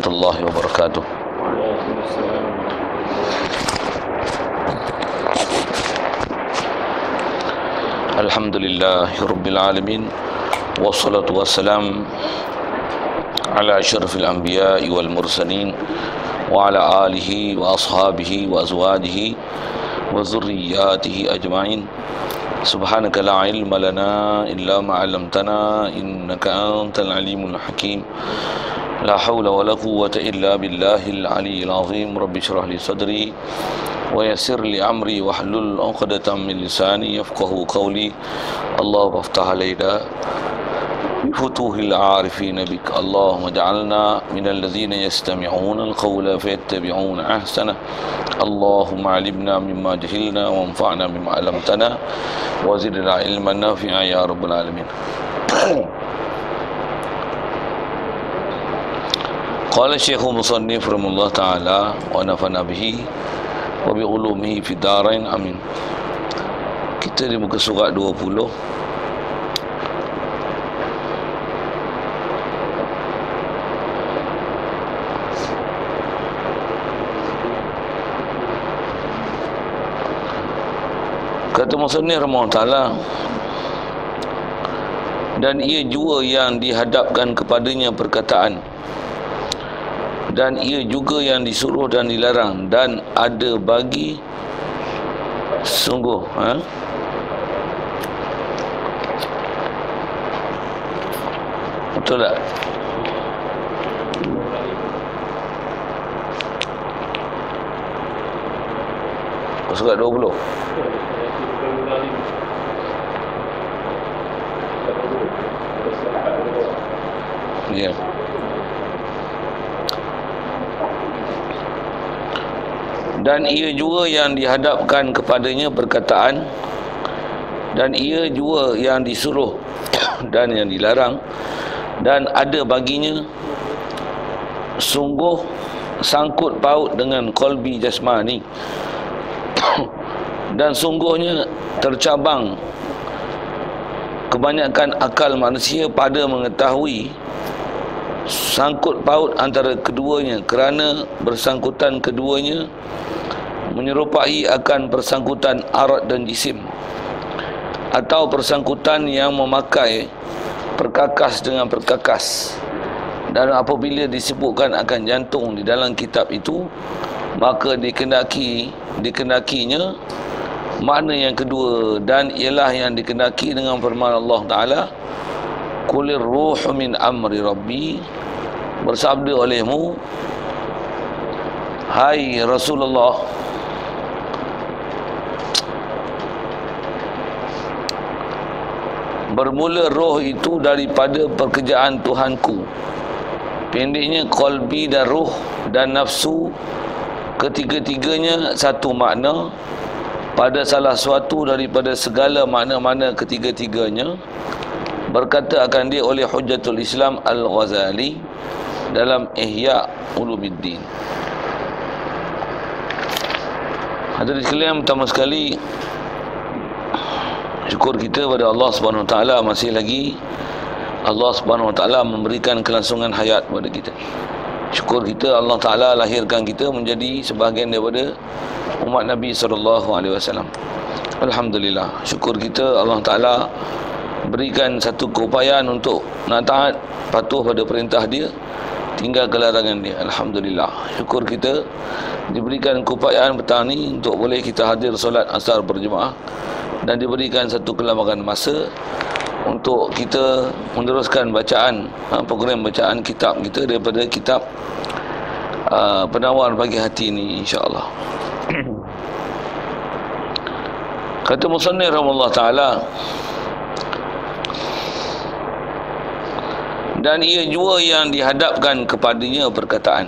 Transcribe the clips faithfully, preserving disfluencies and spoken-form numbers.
الله وبركاته. الحمد لله رب العالمين والصلاة والسلام على أشرف الأنبياء والمرسلين وعلى آله وأصحابه وأزواجه وذرياته أجمعين سبحانك لا علم لنا إلا ما علمتنا إنك أنت العليم الحكيم لا حول ولا قوة إلا بالله العلي العظيم رب اشرح لي صدري ويسر لي أمري واحلل عقدة من لساني يفقه قولي اللهم افتح علينا بفتوح العارفين بك اللهم اجعلنا من الذين يستمعون القول فيتبعون أحسنه اللهم علمنا مما جهلنا وانفعنا مما علمتنا وزدنا علما نافعا يا رب العالمين. قال الشيخ المصنف رحمه الله تعالى ونفعنا به وبعلومه في الدارين آمين. Kita di muka surat dua puluh. Kata Musnir Rahman Ta'ala, dan ia jua yang dihadapkan kepadanya perkataan, dan ia juga yang disuruh dan dilarang, dan ada bagi sungguh ha? Betul tak? Surat dua puluh. Ya. Yeah. Dan ia juga yang dihadapkan kepadanya perkataan, dan ia juga yang disuruh dan yang dilarang, dan ada baginya sungguh sangkut paut dengan qalbi jasmani, dan sungguhnya tercabang kebanyakan akal manusia pada mengetahui sangkut paut antara keduanya, kerana bersangkutan keduanya menyerupai akan persangkutan arad dan jisim, atau persangkutan yang memakai perkakas dengan perkakas. Dan apabila disebutkan akan jantung di dalam kitab itu, maka dikendaki dikendakinya makna yang kedua, dan ialah yang dikendaki dengan firman Allah Ta'ala, kulir ruh min amri rabbi, bersabda olehmu hai Rasulullah, bermula roh itu daripada pekerjaan Tuhanku. Pendeknya, qalbi dan ruh dan nafsu, ketiga-tiganya satu makna pada salah suatu daripada segala makna-makna ketiga-tiganya. Berkata akan dia oleh Hujjatul Islam Al-Ghazali dalam Ihya Ulumuddin. Hadirin sekalian, pertama sekali syukur kita pada Allah Subhanahu Wa Taala, masih lagi Allah Subhanahu Wa Taala memberikan kelangsungan hayat kepada kita. Syukur kita Allah Ta'ala lahirkan kita menjadi sebahagian daripada umat Nabi sallallahu alaihi wasallam. Alhamdulillah. Syukur kita Allah Ta'ala berikan satu keupayaan untuk nak taat, patuh pada perintah dia, tinggalkan larangan dia. Alhamdulillah. Syukur kita diberikan keupayaan petang ni untuk boleh kita hadir solat asar berjemaah, dan diberikan satu kelambangan masa untuk kita meneruskan bacaan ha, program bacaan kitab kita daripada kitab uh, Penawar Bagi Hati ini, insya-Allah. Kata Musannif rahimahullah taala, dan ia jua yang dihadapkan kepadanya perkataan.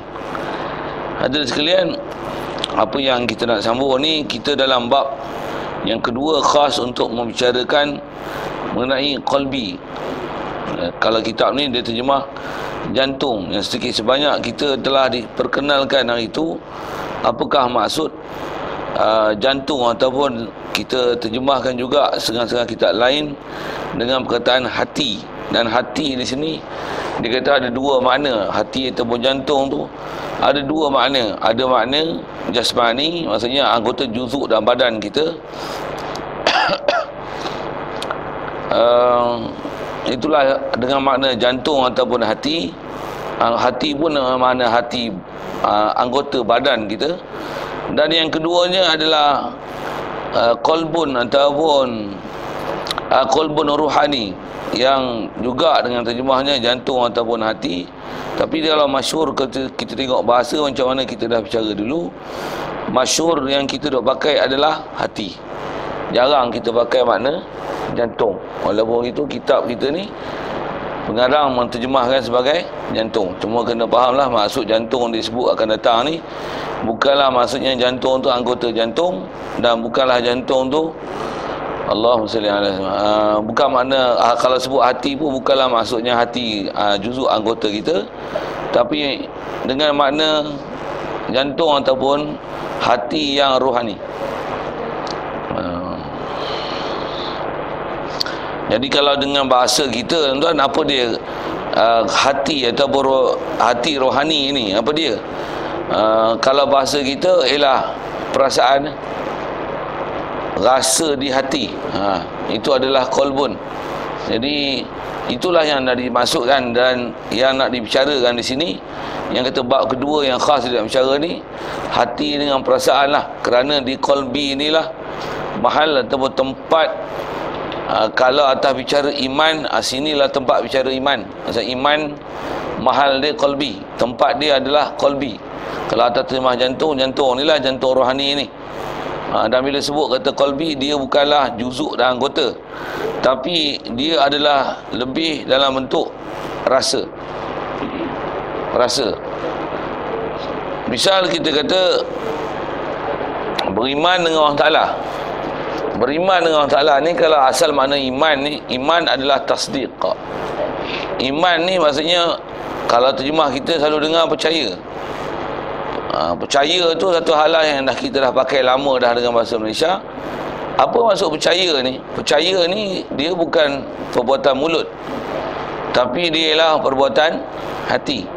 Hadirin sekalian, apa yang kita nak sambung ni, kita dalam bab yang kedua khas untuk membicarakan mengenai qalbi. Kalau kitab ni dia terjemah jantung, yang sedikit sebanyak kita telah diperkenalkan hari itu apakah maksud uh, jantung, ataupun kita terjemahkan juga setengah-setengah kitab lain dengan perkataan hati. Dan hati di sini Dia kata ada dua makna hati ataupun jantung tu. Ada dua makna. Ada makna jasmani, maksudnya anggota juzuk dalam badan kita. uh, Itulah dengan makna jantung ataupun hati. uh, Hati pun uh, makna hati, uh, anggota badan kita. Dan yang keduanya adalah uh, kolbun ataupun uh, kolbun ruhani, yang juga dengan terjemahnya jantung ataupun hati. Tapi kalau masyhur kita, kita tengok bahasa macam mana kita dah bicara dulu, masyhur yang kita dok pakai adalah hati. Jarang kita pakai makna jantung. Walaupun itu kitab kita ni pengarang menterjemahkan sebagai jantung. Cuma kena fahamlah maksud jantung disebut akan datang ni, bukanlah maksudnya jantung tu anggota jantung, dan bukanlah jantung tu Allahumma salli alaihi wasallam. Bukan makna uh, kalau sebut hati pun bukanlah maksudnya hati uh, juzuk anggota kita, tapi dengan makna jantung ataupun hati yang rohani. Uh. Jadi kalau dengan bahasa kita tuan, apa dia uh, hati ataupun roh, hati rohani ni apa dia? Uh, kalau bahasa kita ialah perasaan, rasa di hati. Ha, itu adalah kolbun. Jadi itulah yang dah dimasukkan dan yang nak dibicarakan di sini. Yang kata bab kedua yang khas dalam bicara ni, hati dengan perasaan lah. Kerana di kolbi inilah mahal ataupun tempat. Ha, kalau atas bicara iman, ha, sinilah tempat bicara iman. Maksud iman mahal dia kolbi, tempat dia adalah kolbi. Kalau atas terjemah jantung, jantung inilah jantung rohani ni. Ha, dan bila sebut kata qalbi, dia bukanlah juzuk dan anggota, tapi dia adalah lebih dalam bentuk rasa. Rasa misal kita kata beriman dengan Allah Ta'ala. Beriman dengan Allah Ta'ala ni, kalau asal makna iman ni, iman adalah tasdiq. Iman ni maksudnya, kalau terjemah kita selalu dengar percaya. Ha, percaya tu satu hal yang dah kita dah pakai lama dah dengan bahasa Malaysia. Apa maksud percaya ni? Percaya ni dia bukan perbuatan mulut, tapi dia ialah perbuatan hati.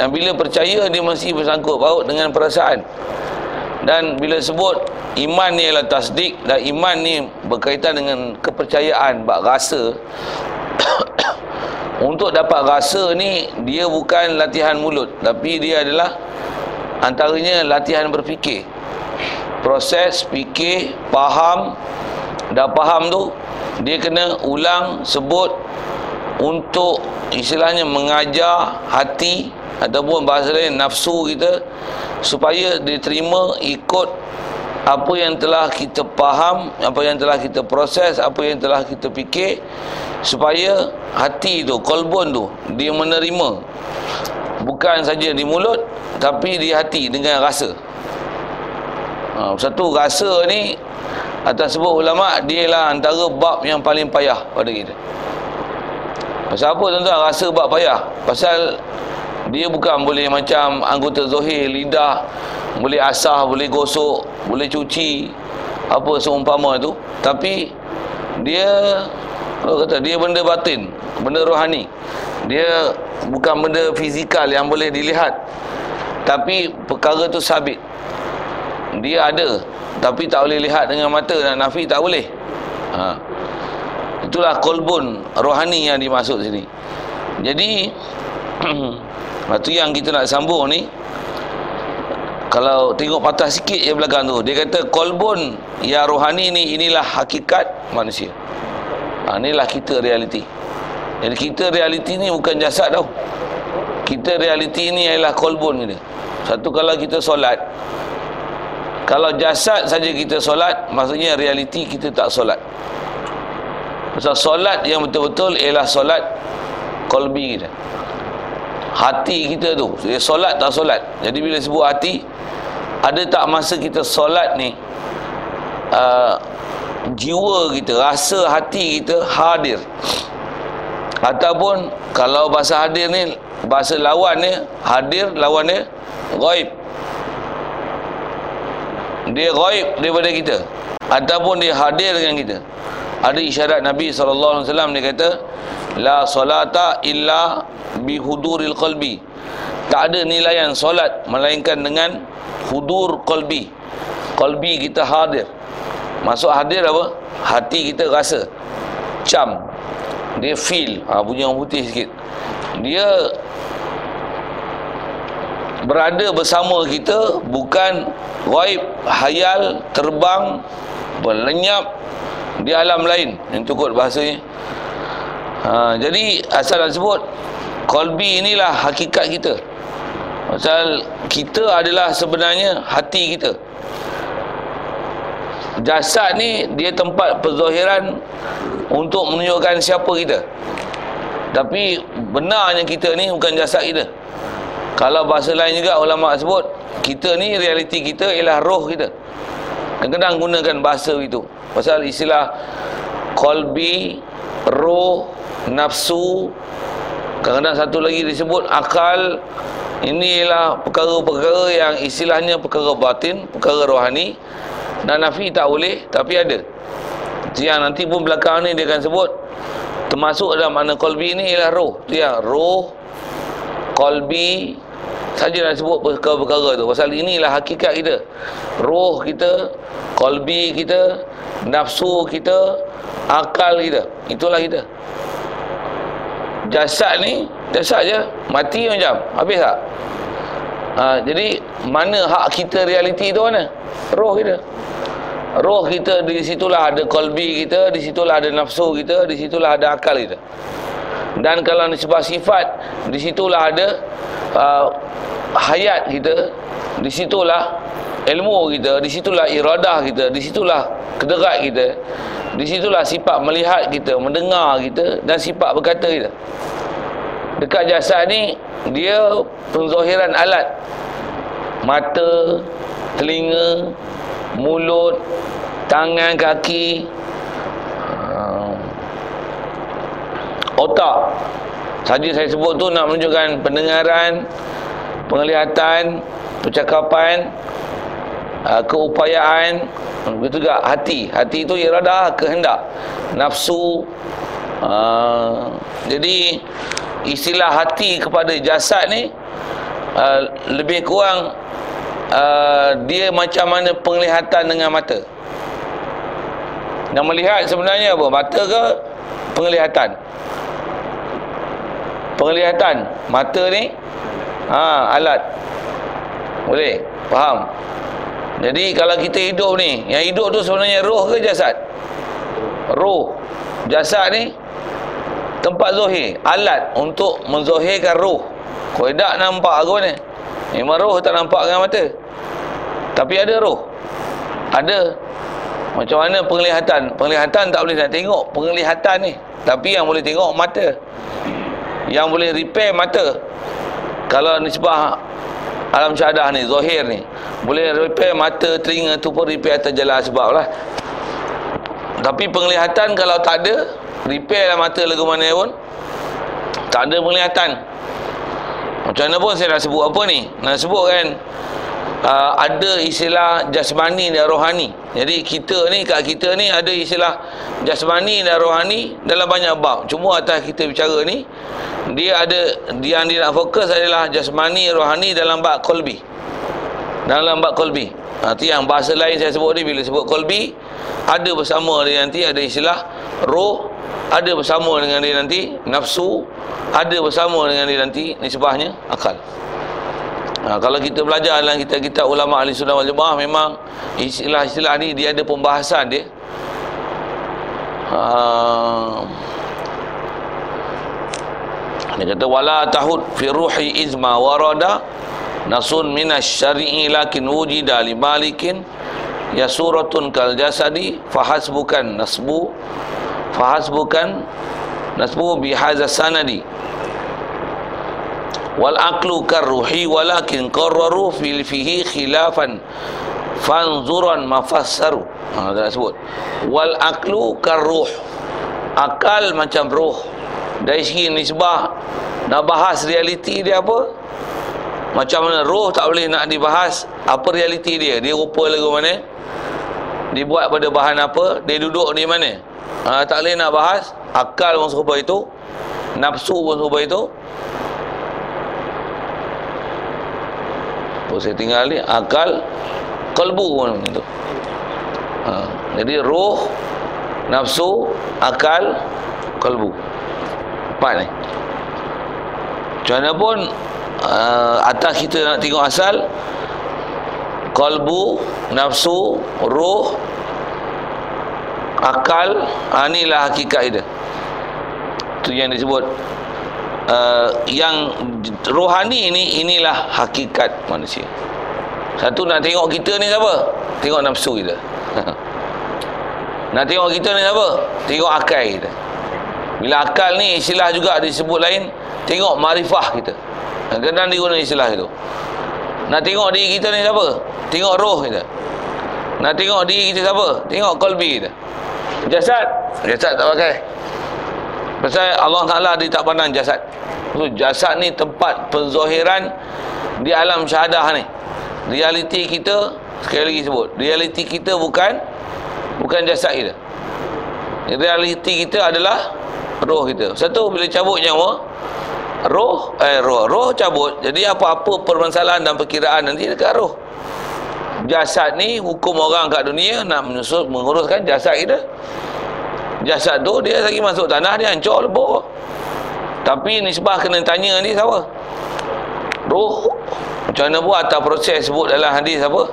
Dan bila percaya, dia mesti bersangkut paut dengan perasaan. Dan bila sebut iman ni ialah tasdik, dan iman ni berkaitan dengan kepercayaan, bak rasa. Untuk dapat rasa ni, dia bukan latihan mulut, tapi dia adalah antaranya latihan berfikir. Proses fikir, faham. Dah faham tu, dia kena ulang sebut untuk istilahnya mengajar hati ataupun bahasa lain nafsu kita supaya diterima ikut apa yang telah kita faham, apa yang telah kita proses, apa yang telah kita fikir, supaya hati tu, kolbon tu, dia menerima. Bukan saja di mulut, tapi di hati dengan rasa. Ha, satu rasa ni atas sebut ulama, dia lah antara bab yang paling payah pada kita. Pasal apa tuan-tuan rasa bab payah? Pasal dia bukan boleh macam anggota zohir, lidah boleh asah, boleh gosok, boleh cuci, apa seumpama tu. Tapi dia, kalau kata dia benda batin, benda rohani. Dia bukan benda fizikal yang boleh dilihat, tapi perkara tu sabit. Dia ada, tapi tak boleh lihat dengan mata, dan nafi tak boleh. ha. Itulah kolbun rohani yang dimaksud sini. Jadi waktu yang kita nak sambung ni, kalau tengok patah sikit je belakang tu, dia kata kolbun yang rohani ni, inilah hakikat manusia. ha, Inilah kita realiti. Jadi kita realiti ni bukan jasad tau. Kita realiti ni ialah kolbun kita. Satu, kalau kita solat, kalau jasad saja kita solat, maksudnya realiti kita tak solat. Sebab solat yang betul-betul ialah solat kolbi kita, hati kita tu. Jadi solat tak solat. Jadi bila sebut hati, ada tak masa kita solat ni, uh, jiwa kita, rasa hati kita hadir. Ataupun kalau bahasa hadir ni, bahasa lawan ni, hadir lawan dia ghaib. Dia ghaib daripada kita, ataupun dia hadir dengan kita. Ada isyarat Nabi sallallahu alaihi wasallam, dia kata La solata illa bihuduril qalbi. Tak ada nilaian solat melainkan dengan hudur qalbi. Qalbi kita hadir. Maksud hadir apa? Hati kita rasa. Cam. Dia feel. Ha, bunyi orang putih sikit. Dia berada bersama kita, bukan ghaib, hayal, terbang, berlenyap di alam lain. Yang cukup bahasanya. Ha, jadi asal sebut qalbi inilah hakikat kita. Pasal kita adalah sebenarnya hati kita. Jasad ni dia tempat perzahiran untuk menunjukkan siapa kita. Tapi benarnya kita ni bukan jasad kita. Kalau bahasa lain juga ulama sebut, kita ni realiti kita ialah roh kita. Kadang-kadang gunakan bahasa itu. Pasal istilah qalbi, roh, nafsu, kadang-kadang satu lagi disebut akal. Inilah perkara-perkara yang istilahnya perkara batin, perkara rohani. Dan nafi tak boleh, tapi ada. Yang nanti pun belakang ni dia akan sebut termasuk dalam makna qalbi ni ialah roh. Dia roh, qalbi saja nak sebut perkara-perkara tu. Pasal inilah hakikat kita. Roh kita, qalbi kita, nafsu kita, akal kita. Itulah kita. Jasad ni jasad je, mati macam habis tak? Ha, jadi mana hak kita realiti tu mana? Roh kita. Roh kita di situlah ada qalbi kita, di situlah ada nafsu kita, di situlah ada akal kita. Dan kalau nisbah sifat, di situlah ada uh, hayat kita, di situlah ilmu kita, di situlah iradah kita, di situlah kederat kita, di situlah sifat melihat kita, mendengar kita dan sifat berkata kita. Dekat jasad ni dia penzohiran alat. Mata, telinga, mulut, tangan, kaki, otak. Saja saya sebut tu nak menunjukkan pendengaran, penglihatan, percakapan, keupayaan. Begitu juga hati. Hati tu irada, kehendak, nafsu. Uh, jadi istilah hati kepada jasad ni uh, lebih kurang uh, dia macam mana penglihatan dengan mata. Yang melihat sebenarnya apa? Mata ke penglihatan? Penglihatan mata ni ha, alat. Boleh faham? Jadi kalau kita hidup ni, yang hidup tu sebenarnya roh ke jasad? Roh. Jasad ni tempat zohir, alat untuk menzohirkan roh. Kau tak nampak aku ni, memang roh tak nampak dengan mata, tapi ada roh. Ada. Macam mana penglihatan? Penglihatan tak boleh nak tengok penglihatan ni, tapi yang boleh tengok mata, yang boleh repair mata. Kalau nisbah alam syahadah ni, zohir ni, boleh repair mata, telinga tu pun repair atas jalan sebab lah. Tapi penglihatan kalau tak ada, repair lah mata lagu mana pun, tak ada penglihatan. Macam mana pun saya nak sebut apa ni? Nak sebut kan uh, ada istilah jasmani dan rohani. Jadi kita ni, kat kita ni ada istilah jasmani dan rohani dalam banyak bab. Cuma atas kita bicara ni, dia ada, dia yang dia nak fokus adalah jasmani, rohani dalam bab qalbi. Dalam bab qalbi. Nanti yang bahasa lain saya sebut ni, bila sebut qalbi ada bersama dia nanti ada istilah roh, ada bersama dengan dia nanti nafsu, ada bersama dengan dia nanti nisbahnya akal. Ha, kalau kita belajar dalam kitab-kitab ulama ahli sunnah wal jemaah, memang istilah-istilah ni dia ada pembahasan dia. Ha, dia kata wala tahud fi ruhi izma warada nasun minas syari'i lakin wujida li malikin ya suratun kal jasadi fahasbukan nasbu fahasbukan nasbu bihaza sanadi wal aqlu karruhi walakin qarraru fil fihi khilafan fanzuran mafassaru. Ha, dah sebut wal aqlu karruh, akal macam roh. Dari segi nisbah nak bahas realiti dia apa, macam mana roh tak boleh nak dibahas apa realiti dia. Dia rupa lagu mana, dibuat pada bahan apa, dia duduk di mana. Ha, tak boleh nak bahas. Akal pun serupa itu. nafsu pun semua itu. Apa saya tinggal ni? Akal, kalbu pun itu. Ha. Jadi roh, nafsu, akal, kalbu. Empat ni. Macam mana pun uh, atas kita nak tengok asal kalbu, nafsu, roh, akal, inilah hakikat dia. Itu yang disebut uh, yang rohani ni, inilah hakikat manusia. Satu nak tengok kita ni apa? Tengok nafsu kita. Nak tengok kita ni apa? Tengok akal kita. Bila akal ni istilah juga disebut lain, tengok marifah kita. Kadang-kadang digunakan istilah itu. Nak tengok diri kita ni apa? Tengok roh kita. Nak tengok diri kita apa? Tengok qalbi kita. Jasad, jasad tak pakai. Pasal Allah Taala dia tak pandang jasad. So, jasad ni tempat penzohiran di alam syahadah ni. Realiti kita, sekali lagi sebut, realiti kita bukan bukan jasad kita. Realiti kita adalah roh kita. Satu, bila cabut nyawa, roh eh roh roh cabut. Jadi apa-apa permasalahan dan perkiraan nanti dekat roh. Jasad ni hukum orang kat dunia nak menyusul menguruskan jasad kita. Jasad tu dia lagi masuk tanah dia hancur lebur. Tapi nisbah kena tanya ni siapa? Roh. Macam mana buat atas proses sebut dalam hadis apa?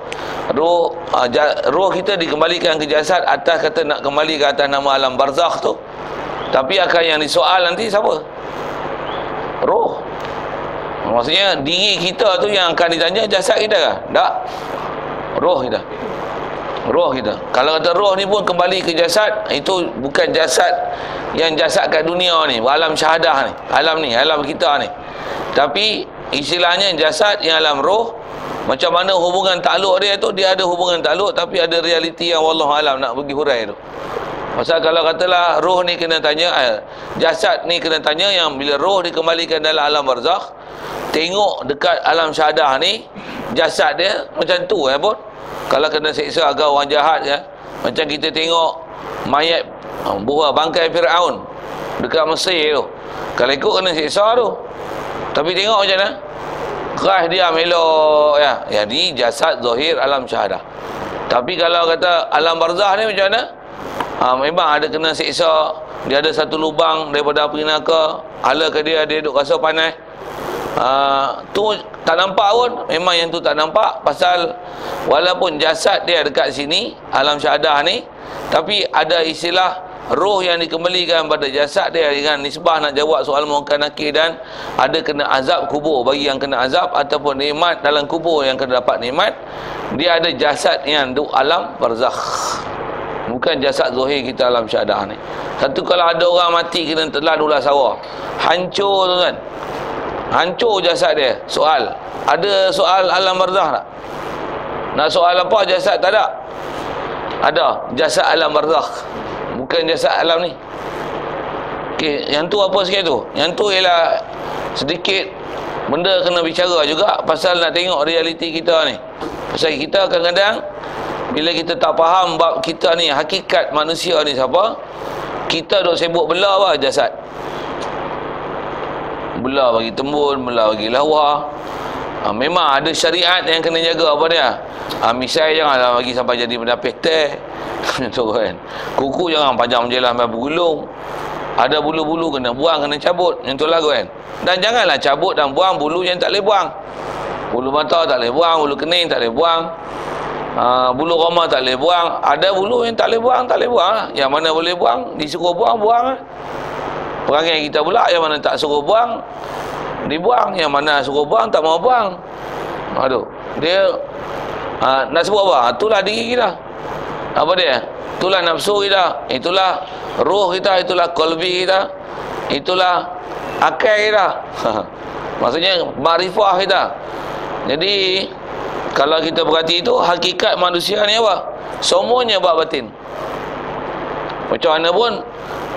Roh uh, ja, roh kita dikembalikan ke jasad atas kata nak kembali ke atas nama alam barzakh tu. Tapi akan yang disoal nanti siapa? Roh. Maksudnya diri kita tu yang akan ditanya jasad kita kah? Tak. Roh kita. Roh kita. Kalau kata roh ni pun kembali ke jasad, itu bukan jasad yang jasad kat dunia ni, alam syahadah ni, alam ni, alam kita ni. Tapi istilahnya jasad yang alam roh, macam mana hubungan takluk dia tu, dia ada hubungan takluk tapi ada realiti yang wallahu alam nak pergi hurai tu. Pasal kalau katalah roh ni kena tanya, eh, jasad ni kena tanya, yang bila roh dikembalikan dalam alam barzakh, tengok dekat alam syahadah ni, jasad dia macam tu ya eh, pun. Kalau kena seksa agar orang jahat ya, macam kita tengok mayat buah bangkai Fir'aun dekat Mesir tu. Kalau ikut kena seksa tu. Tapi tengok macam mana? Keras dia melok ya. Jadi jasad zahir alam syahadah. Tapi kalau kata alam barzakh ni macam mana? Ha, memang ada kena seksa. Dia ada satu lubang daripada api neraka. Hala ke dia, dia duduk rasa panas. Ha, tu tak nampak pun. Memang yang tu tak nampak. Pasal walaupun jasad dia dekat sini, alam syahadah ni, tapi ada istilah roh yang dikembalikan pada jasad dia dengan nisbah nak jawab soal munkar nakir. Dan ada kena azab kubur bagi yang kena azab, ataupun nikmat dalam kubur yang kena dapat nikmat. Dia ada jasad yang duduk alam barzakh, bukan jasad zahir kita alam syahadah ni. Satu, kalau ada orang mati kena telan ular sawah, hancur tu kan, hancur jasad dia. Soal, ada soal alam barzakh tak? Nak soal apa jasad tak ada? Ada jasad alam barzakh, bukan jasad alam ni. Okay, yang tu apa sikit tu? Yang tu ialah sedikit benda kena bicara juga, pasal nak tengok realiti kita ni. Pasal kita kadang-kadang bila kita tak faham bab kita ni, hakikat manusia ni siapa, kita duk sibuk belah apa jasad. Belah bagi tembun, belah bagi lawa. Ha, memang ada syariat yang kena jaga apa dia. Ha, misai janganlah bagi sampai jadi benda petek. Macam kan. Kuku jangan panjang je lah sampai bergulung. Ada bulu-bulu kena buang, kena cabut. Macam lah kan. Dan janganlah cabut dan buang bulu yang tak boleh buang. Bulu mata tak boleh buang, bulu kening tak boleh buang. Uh, bulu roma tak boleh buang. Ada bulu yang tak boleh buang, tak boleh buang lah. Yang mana boleh buang, disuruh buang, buang lah. Perangai kita pula, yang mana tak suruh buang, dibuang. Yang mana suruh buang, tak mau buang. Aduh, dia uh, nak sebut apa? Itulah diri kita. Apa dia? Itulah nafsu kita, itulah roh kita, itulah qalbi kita, itulah akal kita. Maksudnya marifah kita. Jadi kalau kita berhati itu, hakikat manusia ni apa? Semuanya bab batin. Macam mana pun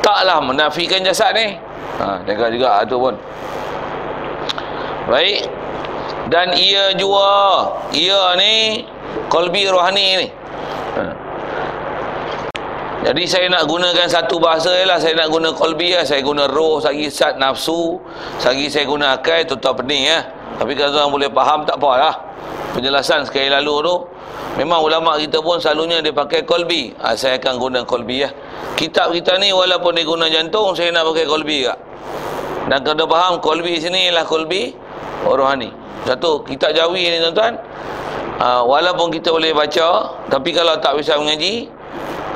taklah menafikan jasad ni. Ha, jaga juga tu pun. Baik. Dan ia jua, ia ni qalbi rohani ni. Ha. Jadi saya nak gunakan satu bahasa ialah saya nak guna qalbiyah, saya guna roh, sagi sat nafsu, sagi saya guna akal, tuan-tuan pening ya. Tapi kalau orang boleh faham tak apalah. Penjelasan sekali lalu tu memang ulama kita pun selalunya dia pakai qalbi. Ha, saya akan guna qalbi ya. Kitab kita ni walaupun dia guna jantung, saya nak pakai qalbi juga. Dan kena faham qalbi sini ialah qalbi rohani. Satu kitab Jawi ni tuan-tuan. Ha, walaupun kita boleh baca tapi kalau tak bisa mengaji,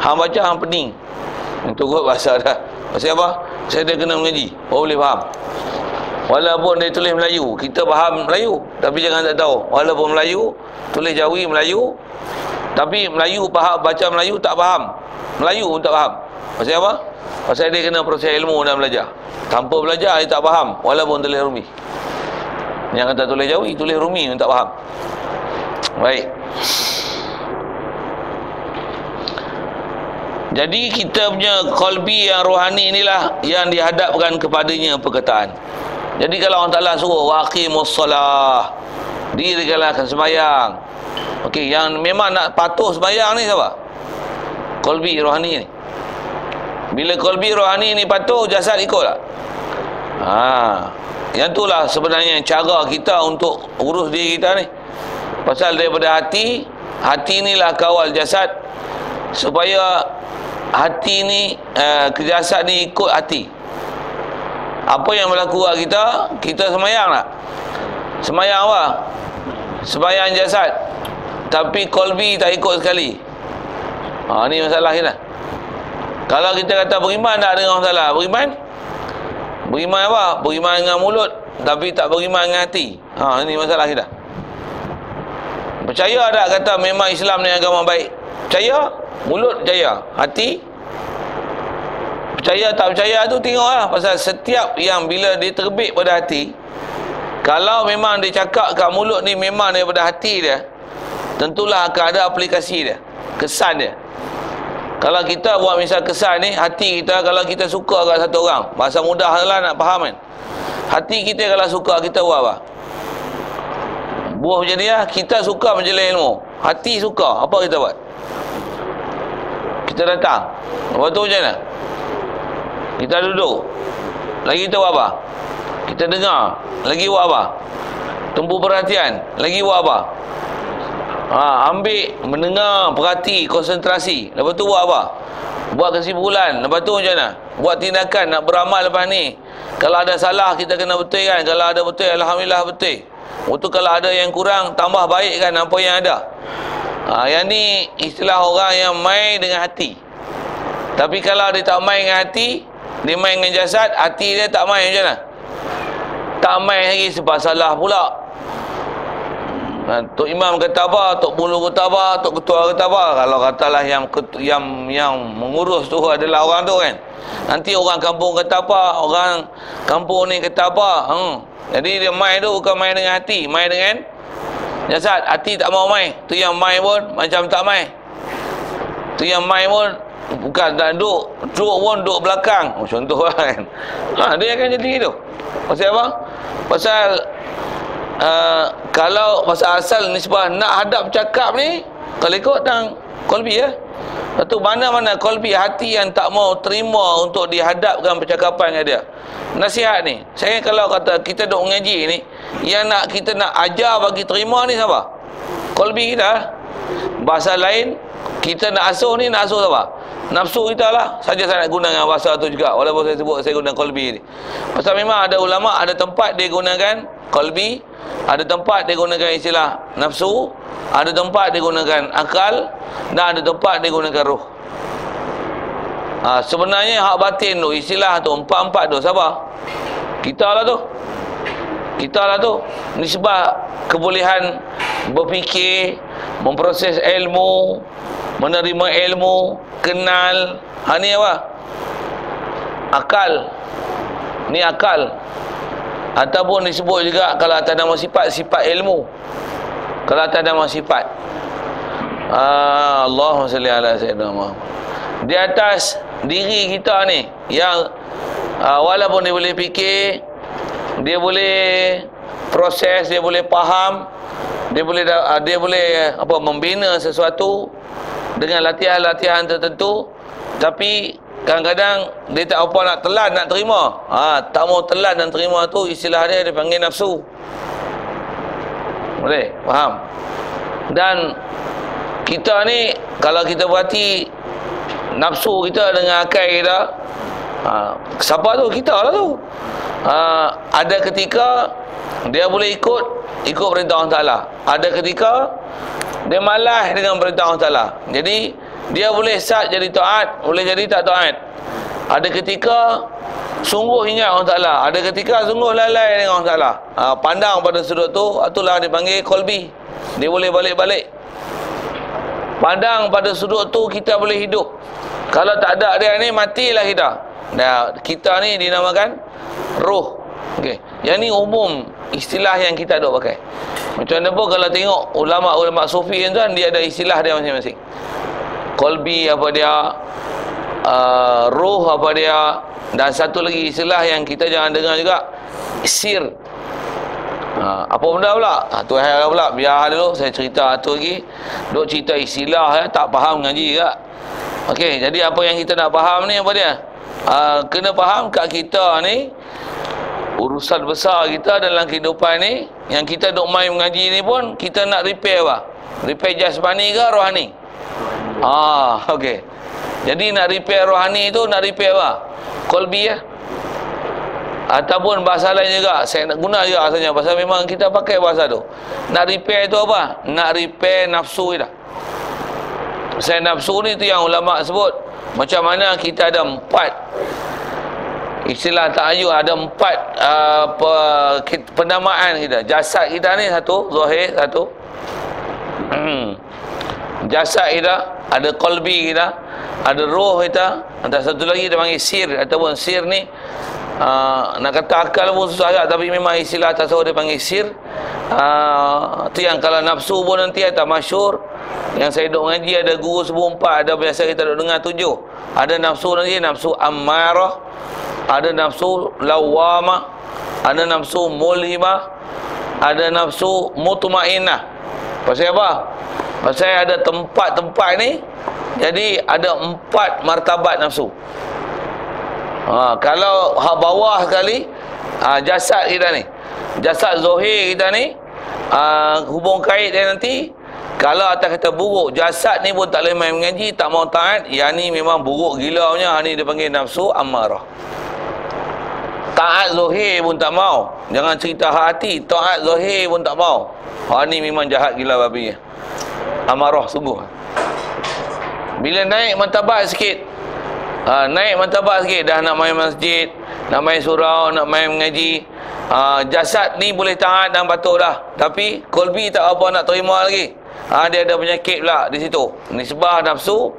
hang baca hang pening. Itu kot bahasa dah. Pasal apa? Saya dah kena mengaji. Oh boleh faham. Walaupun dia tulis Melayu, kita faham Melayu. Tapi jangan tak tahu. Walaupun Melayu, tulis Jawi Melayu, tapi Melayu faham, baca Melayu tak faham. Melayu pun tak faham. Pasal apa? Pasal dia kena proses ilmu dan belajar. Tanpa belajar dia tak faham walaupun tulis Rumi. Yang kata tulis Jawi, tulis Rumi pun tak faham. Baik. Jadi kita punya qalbi yang rohani inilah yang dihadapkan kepadanya perkataan. Jadi kalau Allah Ta'ala suruh waqimus solah, dirikanlah sembahyang. Okey, yang memang nak patuh sembahyang ni siapa? Qalbi rohani ni. Bila qalbi rohani ni patuh, jasad ikut tak? Ha, yang itulah sebenarnya cara kita untuk urus diri kita ni. Pasal daripada hati, hati inilah kawal jasad supaya hati ni uh, jasad ni ikut hati. Apa yang berlaku kat kita, kita semayang tak? Semayang apa? Semayang jasad tapi kolbi tak ikut sekali. Ha, ni masalah kita. Kalau kita kata beriman tak ada masalah. Beriman? Beriman apa? Beriman dengan mulut tapi tak beriman dengan hati. Ha, ni masalah kita. Percaya tak kata memang Islam ni agama baik? Percaya? Mulut percaya, hati percaya tak percaya tu tengoklah. Pasal setiap yang bila dia terbit pada hati, kalau memang dia cakap kat mulut ni memang daripada hati dia, tentulah akan ada aplikasi dia, kesan dia. Kalau kita buat misal kesan ni, hati kita kalau kita suka kat satu orang, bahasa mudah lah nak faham kan, hati kita kalau suka kita buat apa? Buah macam ni lah. Kita suka menjelai ilmu, hati suka, apa kita buat? Kita datang. Lepas tu macam mana? Kita duduk. Lagi kita buat apa? Kita dengar. Lagi buat apa? Tumpu perhatian. Lagi buat apa? Ha, ambil, mendengar, perhati, konsentrasi. Lepas tu buat apa? Buat kesimpulan. Lepas tu macam mana? Buat tindakan, nak beramal lepas ni. Kalau ada salah, kita kena betulkan. Kalau ada betul, Alhamdulillah betul. Untuk kalau ada yang kurang, tambah baikkan apa yang ada. Ha, yang ni istilah orang yang main dengan hati. Tapi kalau dia tak main dengan hati, dia main dengan jasad, hati dia tak main macam mana? Tak main lagi sebab salah pula. Ha, Tok Imam kata apa, Tok Bulu kata apa, Tok Ketua kata apa. Kalau katalah yang yang yang mengurus tu adalah orang tu kan, nanti orang kampung kata apa, orang kampung ni kata apa. hmm. Jadi dia main tu bukan main dengan hati, main dengan jasad. Hati tak mau main. Tu yang main pun macam tak main. Tu yang main pun bukan tak duduk, duduk pun duduk belakang. Oh, contoh lah kan. Ha, dia akan jadi gitu. Pasal apa? Pasal uh, kalau pasal asal nisbah nak hadap cakap ni, kalau ikut tang kolbi ya. Lepas tu mana-mana kolbi hati yang tak mau terima untuk dihadapkan percakapan dengan dia. Nasihat ni, saya kalau kata kita duk mengaji ni, yang nak kita nak ajar bagi terima ni siapa? Kolbi kita. Bahasa lain, kita nak asuh ni nak asuh siapa? Nafsu kita lah. Saja saya nak guna dengan bahasa tu juga, walaupun saya sebut saya guna kolbi ni. Pasal memang ada ulama, ada tempat dia gunakan kolbi, ada tempat dia gunakan istilah nafsu, ada tempat dia gunakan akal, dan ada tempat dia gunakan roh. Ha, sebenarnya hak batin tu, istilah tu, empat-empat tu siapa? Kita lah tu. Kita lah tu. Ni sebab kebolehan berfikir, memproses ilmu, menerima ilmu, kenal. Ha, ni apa? Akal. Ni akal. Ataupun disebut juga kalau atas nama sifat, sifat ilmu. Kalau atas nama sifat. Ah, Allahumma salli ala sayyidina Muhammad. Di atas diri kita ni yang uh, walaupun dia boleh fikir, dia boleh proses, dia boleh faham, dia boleh uh, dia boleh apa membina sesuatu dengan latihan-latihan tertentu, Tapi kadang-kadang dia tak apa nak telan, nak terima. Ha, tak mau telan dan terima tu istilah dia dia panggil nafsu. Boleh? Faham? Dan kita ni kalau kita berhati nafsu kita dengan akal kita, ha, siapa tu? Kita lah tu. Ha, ada ketika dia boleh ikut ikut perintah Allah Ta'ala, ada ketika dia malas dengan perintah Allah Ta'ala. Jadi dia boleh sat jadi taat, boleh jadi tak taat. Ada ketika sungguh ingat Allah Ta'ala, ada ketika sungguh lalai dengan Allah Ta'ala. Ha, pandang pada sudut tu, itulah dipanggil kolbi. Dia boleh balik-balik. Pandang pada sudut tu kita boleh hidup. Kalau tak ada dia ni, matilah kita. Nah, kita ni dinamakan roh. Okey. Yang ni umum istilah yang kita dok pakai. Macam mana pun kalau tengok ulama-ulama sufi yang tuan, dia ada istilah dia masing-masing. Qalbi apa dia, uh, roh apa dia, dan satu lagi istilah yang kita jangan dengar juga, sir. Ha, apa benda pula? Ha, tu hal pula, biar dulu saya cerita tu lagi. Dok cerita istilah ya, tak faham ngaji juga. Okey, jadi apa yang kita nak faham ni apa dia? Uh, kena faham kat kita ni urusan besar kita dalam kehidupan ni, yang kita duk main mengaji ni pun kita nak repair apa? Repair jasmani ke rohani? Ah, okey. Jadi nak repair rohani tu nak repair apa? Qalbi ya. Ataupun bahasa lain juga. Saya nak guna juga asalnya pasal memang kita pakai bahasa tu. Nak repair tu apa? Nak repair nafsu dia. Pasal nafsu ni tu yang ulama sebut. Macam mana kita ada empat istilah ta'ayyun, ada empat uh, pe, penamaan kita. Jasad kita ni satu, zahir satu. Jasad kita, ada qalbi kita, ada roh kita. Ada satu lagi dia panggil sir, ataupun sir ni uh, nak kata akal pun susah agak, tapi memang istilah tasawuf dia panggil sir. Uh, tu yang kalau nafsu pun nanti ada masyhur. Yang saya duduk ngaji ada guru sebelum empat, ada biasa kita duduk dengar tujuh. Ada nafsu nanti, nafsu ammarah, ada nafsu lawamah, ada nafsu mulhimah, ada nafsu mutmainah. Pasal apa? Pasal ada tempat-tempat ni. Jadi ada empat martabat nafsu. Ha, kalau hak bawah sekali, ha, jasad kita ni, jasad zohir kita ni, ha, hubung kait dia nanti. Kalau atas kata buruk, jasad ni pun tak boleh main mengaji, tak mau taat, yang ni memang buruk gila punya. Yang ni dia panggil nafsu ammarah. Taat zohir pun tak mau, jangan cerita hati, taat zohir pun tak mau. Yang ni memang jahat gila babi. Ammarah sungguh. Bila naik martabat sikit, ha, naik martabat sikit, dah nak main masjid, nak main surau, nak main mengaji, ha, jasad ni boleh taat dan patuh dah, tapi kolbi tak apa nak terima lagi. Ha, dia ada penyakit pula di situ. Nisbah nafsu,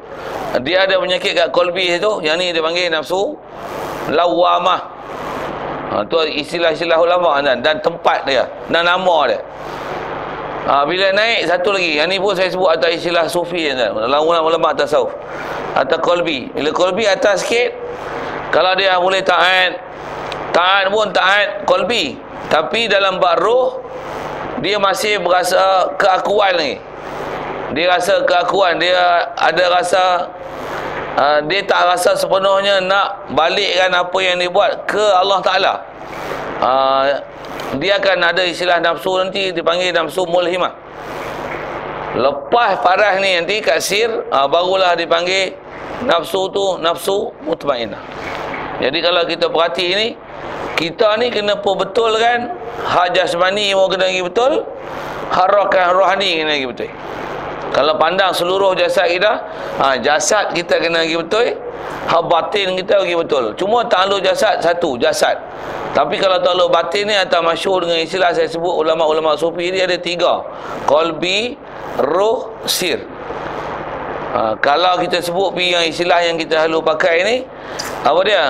dia ada penyakit kat kolbi situ. Yang ni dia panggil nafsu lawamah. Ha, tu istilah-istilah ulama kan? Dan tempat dia, dan nama dia. Ha, bila naik satu lagi, yang ni pun saya sebut atas istilah sufi kan? Ulama tasawuf atas kolbi. Bila kolbi atas sikit, kalau dia boleh taat, taat pun taat kolbi, tapi dalam bab roh dia masih berasa keakuan ni. Dia rasa keakuan, dia ada rasa uh, dia tak rasa sepenuhnya nak balikkan apa yang dia buat ke Allah Ta'ala. Uh, dia akan ada istilah nafsu nanti dipanggil nafsu mulhimah. Lepas parah ni nanti kat sir, uh, barulah dipanggil nafsu tu nafsu mutmainah. Jadi kalau kita perhati ni, kita ni kena perbetulkan hak jasmani mau kena lagi betul, harakat rohani kena lagi betul. Kalau pandang seluruh jasad kita, ha, jasad kita kena lagi betul, hak batin kita lagi betul. Cuma ta'aluk jasad satu, jasad. Tapi kalau ta'aluk batin ni atas masyhur dengan istilah saya sebut ulama-ulama sufi ni ada tiga, qalbi, roh, sir. Ha, kalau kita sebut pi yang istilah yang kita selalu pakai ni, apa dia?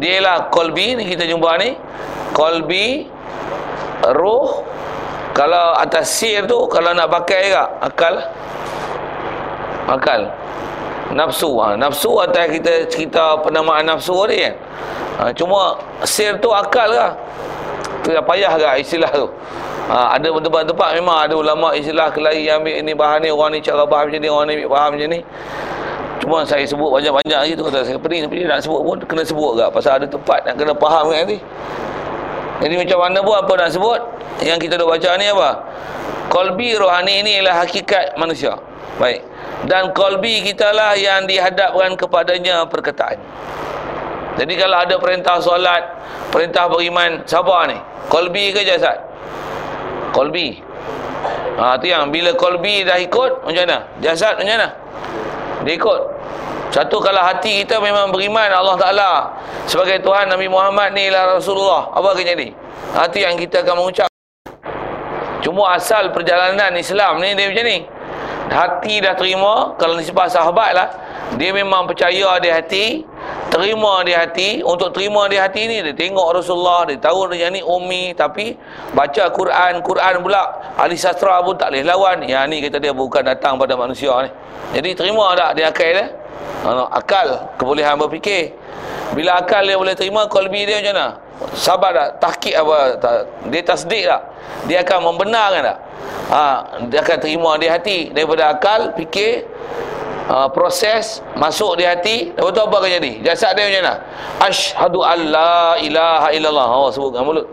Dia lah qalbi ni kita jumpa ni, qalbi, roh. Kalau atas sir tu, kalau nak pakai juga akal, akal, nafsu. Ha, nafsu atas kita cerita penamaan nafsu ni kan. Ha, cuma sir tu akal ke? Tu dah payah ke istilah tu? Ha, ada tempat-tempat memang ada ulama istilah kelahi yang ambil ni bahan ni, orang ni cakap faham macam ni, orang ni ambil faham macam ni. Cuma saya sebut banyak-banyak lagi tu, kata saya pening, tapi nak sebut pun kena sebut juga, pasal ada tempat nak kena faham kan nanti. Jadi macam mana pun apa nak sebut, yang kita dah baca ni apa? Qalbi rohani ini ialah hakikat manusia. Baik. Dan qalbi kita lah yang dihadapkan kepadanya perkataan. Jadi kalau ada perintah solat, perintah beriman, sabar ni, qalbi ke jasad? Qalbi. Ha, tu yang bila qalbi dah ikut, macam mana? Jasad macam mana? Dia ikut. Satu, kalau hati kita memang beriman Allah Ta'ala sebagai Tuhan, Nabi Muhammad ni lah Rasulullah, apa akan jadi? Hati yang kita akan mengucap. Cuma asal perjalanan Islam ni dia macam ni. Hati dah terima, kalau nisbah sahabat lah, dia memang percaya di hati, terima di hati. Untuk terima di hati ni, dia tengok Rasulullah, dia tahu dia ni ummi, tapi baca Quran, Quran pula ahli sastra pun tak boleh lawan. Yang ni kata dia bukan datang pada manusia ni. Jadi terima tak dia akal dia? Akal, kebolehan berfikir. Bila akal dia boleh terima, qalbi dia macam mana? Sabar tak? Tahqiq apa? Dia tasdik tak? Dia akan membenarkan tak? Ha, dia akan terima di hati. Daripada akal, fikir, uh, proses, masuk di hati. Lepas tu apa akan jadi? Jasad dia macam mana? Ashhadu alla ilaha illallah. Oh, sebut dengan mulut.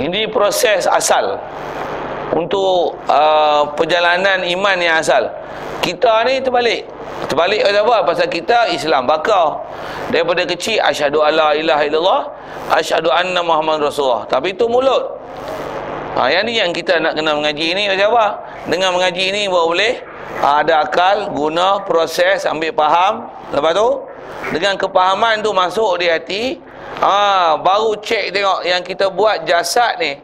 Ini proses asal untuk uh, perjalanan iman yang asal. Kita ni terbalik. Terbalik pada apa? Pasal kita Islam bakar. Daripada kecil asyhadu alla ilaha illallah, asyhadu anna Muhammadar Rasulullah. Tapi itu mulut. Ha, yang ni yang kita nak kena mengaji ni macam apa? Dengan mengaji ni baru boleh ha, ada akal, guna, proses, ambil faham. Lepas tu dengan kepahaman tu masuk di hati, ha, baru cek tengok yang kita buat jasad ni,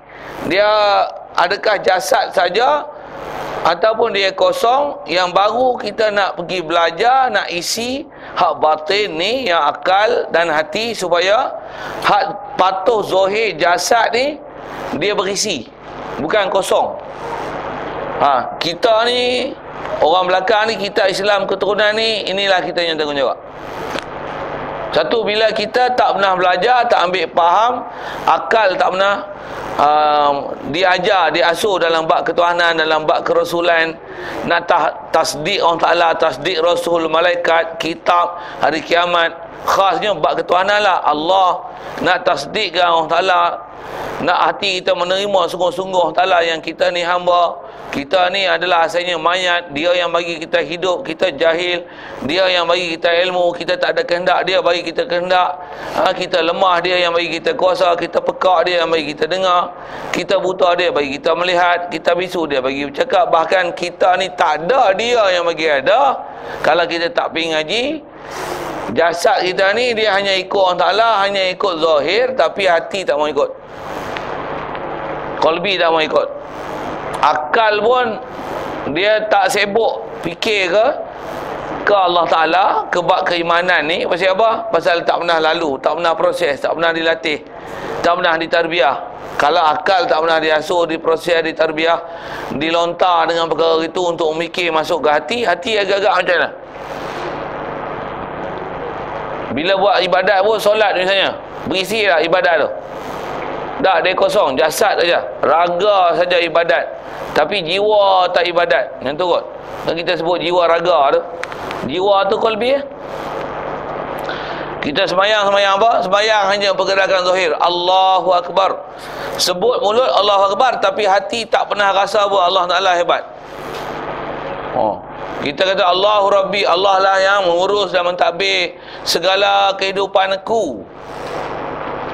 dia adakah jasad saja ataupun dia kosong. Yang baru kita nak pergi belajar, nak isi hak batin ni, yang akal dan hati, supaya hak patuh zohir jasad ni dia berisi, bukan kosong. Ha, kita ni orang belakang ni, kita Islam keturunan ni, inilah kita yang tanggungjawab. Satu, bila kita tak pernah belajar, tak ambil faham, akal tak pernah um, diajar, diasuh dalam bab ketuhanan, dalam bab kerasulan, nak tasdik Allah Ta'ala, tasdik Rasul, malaikat, kitab, hari kiamat, khasnya bab ketuhanan lah. Allah nak tasdikkan Allah Ta'ala, nak hati kita menerima sungguh-sungguh Ta'ala yang kita ni hamba, kita ni adalah asalnya mayat, dia yang bagi kita hidup, kita jahil, dia yang bagi kita ilmu, kita tak ada kehendak, dia bagi kita kehendak. Ha, kita lemah, dia yang bagi kita kuasa, kita pekak, dia yang bagi kita dengar, kita buta, dia bagi kita melihat, kita bisu, dia bagi bercakap. Bahkan kita ni tak ada, dia yang bagi ada. Kalau kita tak pergi ngaji, jasad kita ni dia hanya ikut Allah Ta'ala, hanya ikut zahir, tapi hati tak mau ikut, qalbi tak mau ikut. Akal pun dia tak sibuk fikir ke ke Allah Ta'ala, ke bab keimanan ni. Pasal apa? Pasal tak pernah lalu, tak pernah proses, tak pernah dilatih, tak pernah ditarbiah. Kalau akal tak pernah diasuh, diproses, ditarbiah, dilontar dengan perkara itu untuk mikir masuk ke hati, hati agak-agak macam mana? Bila buat ibadat pun, solat misalnya, berisi lah ibadat tu. Tak, dia kosong, jasad saja, raga saja ibadat, tapi jiwa tak ibadat. Yang tu kot yang kita sebut jiwa raga tu. Jiwa tu qalbi eh? Kita semayang, semayang apa? Semayang hanya pergerakan zahir, Allahu Akbar. Sebut mulut Allahu Akbar, tapi hati tak pernah rasa apa Allah Ta'ala hebat. Oh, kita kata Allahu Rabbi, Allah lah yang mengurus dan mentadbir segala kehidupan aku.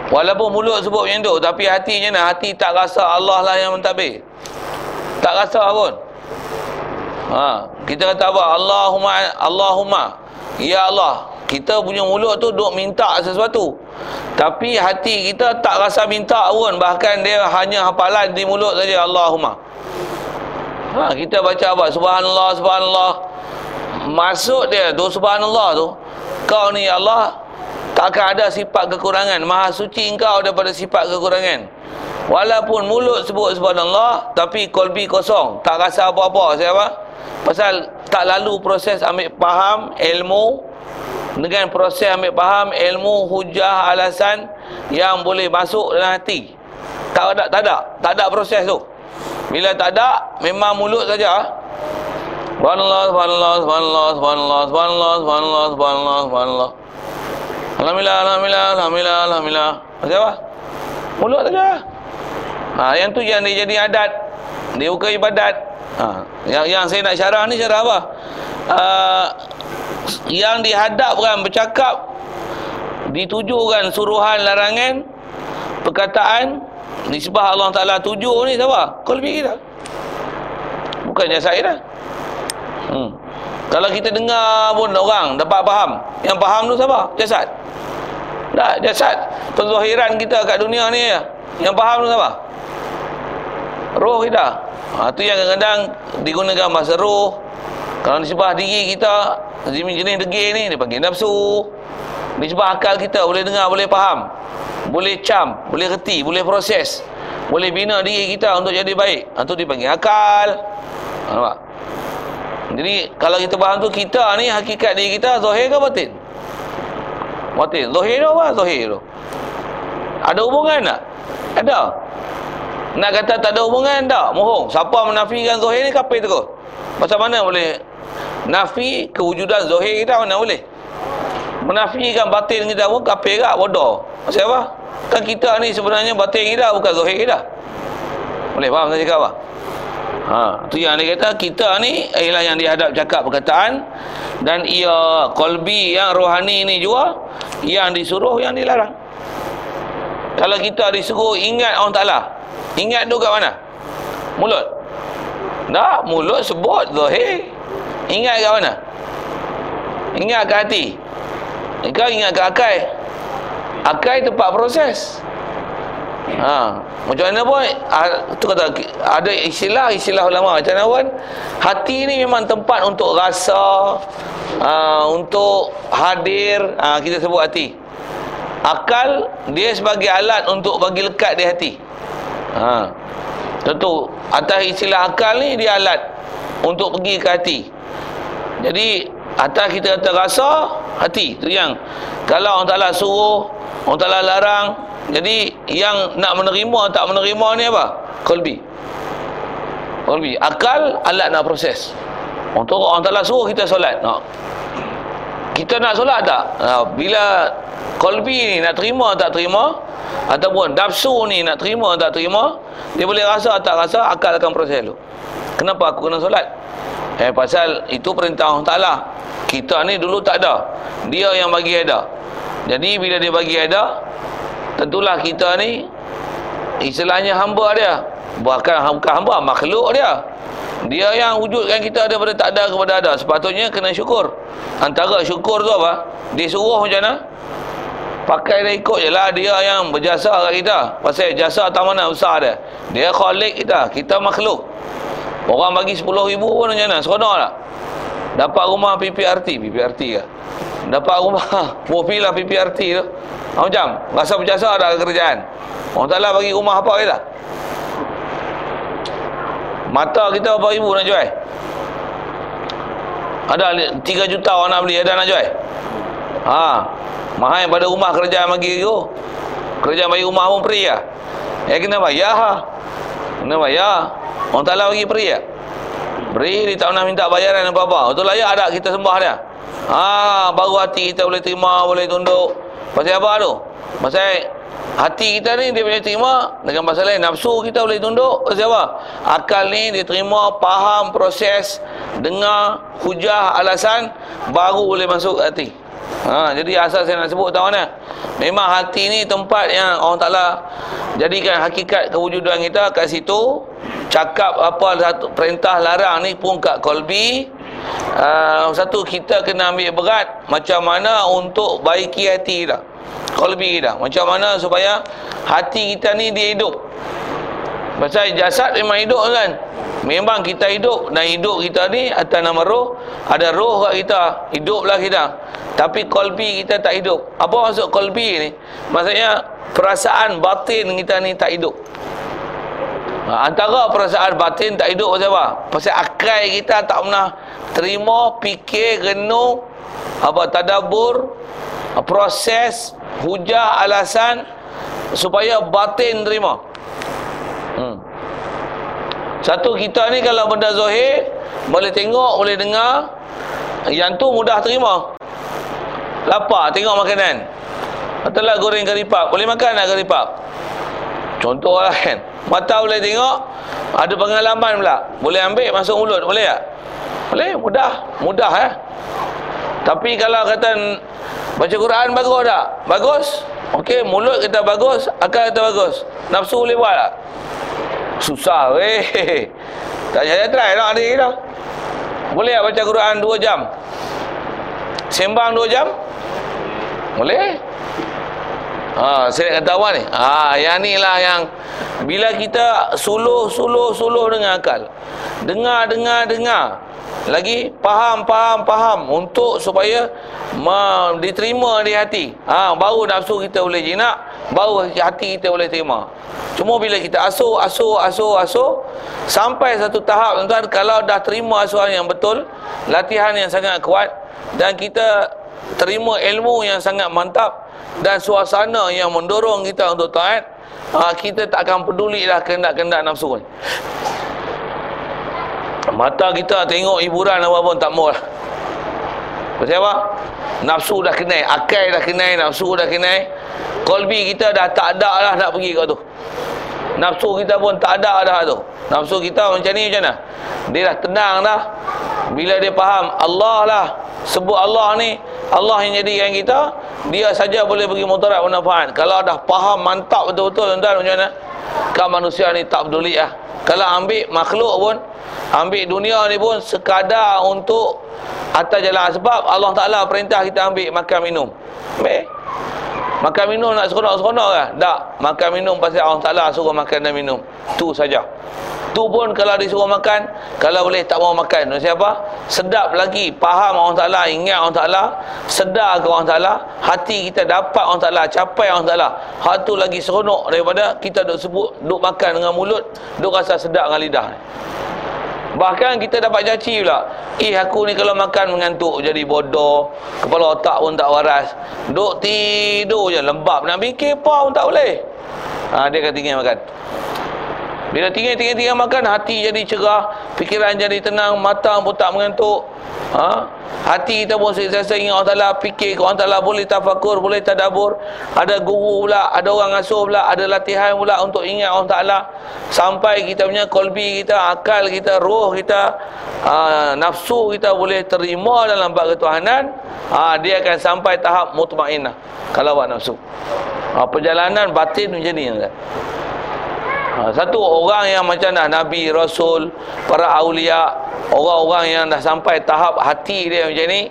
Walaupun mulut sebut macam tu, tapi hati macam mana? Hati tak rasa Allah lah yang mentadbir, tak rasa pun. Ha, kita kata apa? Allahumma, Allahumma, ya Allah. Kita punya mulut tu duk minta sesuatu, tapi hati kita tak rasa minta pun. Bahkan dia hanya hafalan di mulut saja, Allahumma. Ha, kita baca apa? Subhanallah, subhanallah. Maksud dia tu subhanallah tu, kau ni Allah tak akan ada sifat kekurangan, maha suci engkau daripada sifat kekurangan. Walaupun mulut sebut subhanallah, tapi qalbi kosong, tak rasa apa-apa. Siapa? Pasal tak lalu proses ambil faham ilmu. Dengan proses ambil faham ilmu, hujah, alasan yang boleh masuk dalam hati, tak ada, tak ada, tak ada proses tu. Bila tak ada, memang mulut saja. One loss, one loss, one loss, one loss, one loss, one loss, one loss, one loss. Alhamdulillah, alhamdulillah, alhamdulillah, alhamdulillah. Macam apa? Mulut saja. Ha, yang tu yang dia jadi adat. Dia bukan ibadat. Ha, yang yang saya nak syarah ni syarah apa? Uh, yang dihadapkan bercakap ditujukan suruhan, larangan, perkataan nisbah Allah Ta'ala tujuh ni siapa? Kau lebih kita, bukannya saya dah. hmm. Kalau kita dengar pun orang dapat faham, yang faham tu siapa? Jasad tak? Jasad penzahiran kita kat dunia ni, yang faham tu siapa? Roh kita. Ha, tu yang kadang-kadang digunakan bahasa roh. Kalau nisbah diri kita, jenis degil ni dia panggil nafsu. Nisbah akal kita, boleh dengar, boleh faham, boleh cam, boleh reti, boleh proses, boleh bina diri kita untuk jadi baik. Itu dipanggil akal. Nampak? Jadi kalau kita faham tu, kita ni hakikat diri kita zahir ke batin? Batin. Zahir tu apa? Zahir tu ada hubungan tak? Ada. Nak kata tak ada hubungan, tak? Mohong. Siapa menafikan zahir ni kafir terus. Macam mana boleh nafi kewujudan zahir kita? Mana boleh menafikan batin kita pun kafir tak? Bodoh. Maksud apa? Kan kita ni sebenarnya batin kita, bukan zahir kita. Boleh faham saya cakap apa? Ha, tu yang dia kata kita ni ialah yang dihadap cakap perkataan, dan ia qalbi yang rohani ni juga yang disuruh, yang dilarang. Kalau kita disuruh ingat Allah Ta'ala, ingat tu kat mana? Mulut. Tak, mulut sebut zahir. Ingat kat mana? Ingat kat hati. Kau ingat kat akal. Akal tempat proses. Ha, macam mana pun tu kata, ada istilah-istilah ulama macam mana pun, hati ni memang tempat untuk rasa, aa, untuk hadir. Ha, kita sebut hati. Akal dia sebagai alat untuk bagi lekat di hati. Ha. Tentu atas istilah akal ni dia alat untuk pergi ke hati. Jadi atas kita kata rasa, hati tu yang kalau Allah Ta'ala suruh, Allah Ta'ala larang. Jadi yang nak menerima tak menerima ni apa? Qalbi. Qalbi. Akal alat nak proses. Untuk Allah Ta'ala suruh kita solat, nak kita nak solat tak? Ha, bila qalbi ni nak terima tak terima, ataupun nafsu ni nak terima tak terima, dia boleh rasa tak rasa, akal akan proses dulu. Kenapa aku kena solat? Eh, pasal itu perintah Allah Ta'ala. Kita ni dulu tak ada, dia yang bagi ada. Jadi bila dia bagi ada, tentulah kita ni istilahnya hamba dia. Bahkan bukan hamba, makhluk dia. Dia yang wujudkan kita daripada tak ada kepada ada. Sepatutnya kena syukur. Antara syukur tu apa? Dia suruh macam mana? Pakai dan ikut je lah. Dia yang berjasa kat kita. Pasal jasa tamanah besar dia. Dia khalik kita. Kita makhluk. Orang bagi sepuluh ribu pun macam mana? Seronok tak? Dapat rumah P P R T. P P R T ke? Dapat rumah profil lah P P R T tu. Macam rasa berjasa dah kerjaan. Orang Ta'ala bagi rumah apa kita? Mata kita berapa ribu nak jual? Ada tiga juta orang nak beli, ada nak jual? Ha, mahal pada rumah kerjaan bagi tu. Kerjaan bagi rumah pun free lah. Ya, kena bayar ha. Kena bayar. Orang Ta'ala bagi free lah. Free, dia tak pernah minta bayaran apa-apa. Betul layak tak kita sembah dia? Ha, baru hati kita boleh terima, boleh tunduk. Pasal apa tu? Pasal hati kita ni dia boleh terima. Dengan pasal lain, nafsu kita boleh tunduk. Pasal apa? Akal ni dia terima, faham, proses, dengar, hujah, alasan, baru boleh masuk hati. Ha, jadi asal saya nak sebut tahu mana? Memang hati ni tempat yang Allah Ta'ala jadikan hakikat kewujudan kita kat situ. Cakap apa satu perintah larang ni pun kat qalbi. Uh, satu kita kena ambil berat macam mana untuk baiki hati kita, qalbi kita. Macam mana supaya hati kita ni dia hidup. Pasal jasad memang hidup kan. Memang kita hidup, dan hidup kita ni atas nama roh. Ada roh kat kita, hiduplah kita. Tapi qalbi kita tak hidup. Apa maksud qalbi ni? Maksudnya perasaan batin kita ni tak hidup. Antara perasaan batin tak hidup pasal apa? Pasal akal kita tak pernah terima, fikir, renung, apa, tadabbur, proses, hujah, alasan supaya batin terima. Hmm. Satu, kita ni kalau benda zahir boleh tengok, boleh dengar. Yang tu mudah terima. Lapar, tengok makanan. Katalah goreng karipap, boleh makan tak karipap? Contoh lah kan. Mata boleh tengok, ada pengalaman pula, boleh ambil masuk mulut, boleh tak? Boleh, mudah. Mudah eh. Tapi kalau kata baca Quran bagus tak? Bagus. Okey, mulut kita bagus, akal kita bagus. Nafsu boleh buat tak? Susah weh. Tak payah try nak ni dah. Boleh tak baca Quran dua jam? Sembang dua jam? Boleh. Ha, saya kata awal ni. Ha, yang ni lah yang bila kita suluh, suluh, suluh dengan akal. Dengar, dengar, dengar. Lagi faham, faham, faham. Untuk supaya ma, diterima di hati. Ha, baru nafsu kita boleh jinak. Baru hati kita boleh terima. Cuma bila kita asuh, asuh, asuh, asuh. Sampai satu tahap, tuan-tuan. Kalau dah terima asuhan yang betul. Latihan yang sangat kuat. Dan kita terima ilmu yang sangat mantap. Dan suasana yang mendorong kita untuk taat, aa, kita tak akan pedulilah kehendak-kehendak nafsu ni. Mata kita tengok hiburan apa pun tak maulah. Pasal apa? Nafsu dah kenai, akal dah kenai, nafsu dah kenai. Qalbi kita dah tak ada lah nak pergi kat tu. Nafsu kita pun tak ada dah tu. Nafsu kita macam ni macam mana? Dia dah tenang dah. Bila dia faham Allah lah, sebut Allah ni, Allah yang jadikan kita, dia saja boleh pergi mudarat manfaat. Kalau dah faham mantap betul-betul, tuan-tuan, macam mana? Kan manusia ni tak peduli lah. Kalau ambil makhluk pun, ambil dunia ni pun sekadar untuk atas jalan sebab Allah Ta'ala perintah kita ambil makan minum. Baik. Makan minum nak seronok-seronok lah? Tak. Makan minum pasal Allah Ta'ala suruh makan dan minum. Tu saja. Tu pun kalau disuruh makan, kalau boleh tak mau makan. Maksudnya apa? Sedap lagi. Faham Allah Ta'ala, ingat Allah Ta'ala, sedar ke Allah Ta'ala. Hati kita dapat Allah Ta'ala, capai Allah Ta'ala. Hal tu lagi seronok daripada kita duk sebut, duk makan dengan mulut, duk rasa sedap dengan lidah. Bahkan kita dapat caci pula. Eh, aku ni kalau makan mengantuk, jadi bodoh, kepala otak pun tak waras, duk tidur je lembab, nak fikir apa pun tak boleh. Ha, dia akan tinggal makan. Bila tinggal-tinggal makan, hati jadi cerah, fikiran jadi tenang, mata pun tak mengantuk. Ha? Hati kita pun sentiasa ingat Allah Ta'ala, fikir Allah Ta'ala, boleh tafakur, boleh tadabur. Ada guru pula, ada orang asuh pula, ada latihan pula untuk ingat Allah Ta'ala. Sampai kita punya kolbi kita, akal kita, roh kita, aa, nafsu kita boleh terima dalam bab ketuhanan. Aa, dia akan sampai tahap mutmainah kalau buat nafsu. Aa, perjalanan batin macam ni. Satu, orang yang macam dah Nabi, Rasul, para awliya, orang-orang yang dah sampai tahap hati dia macam ni,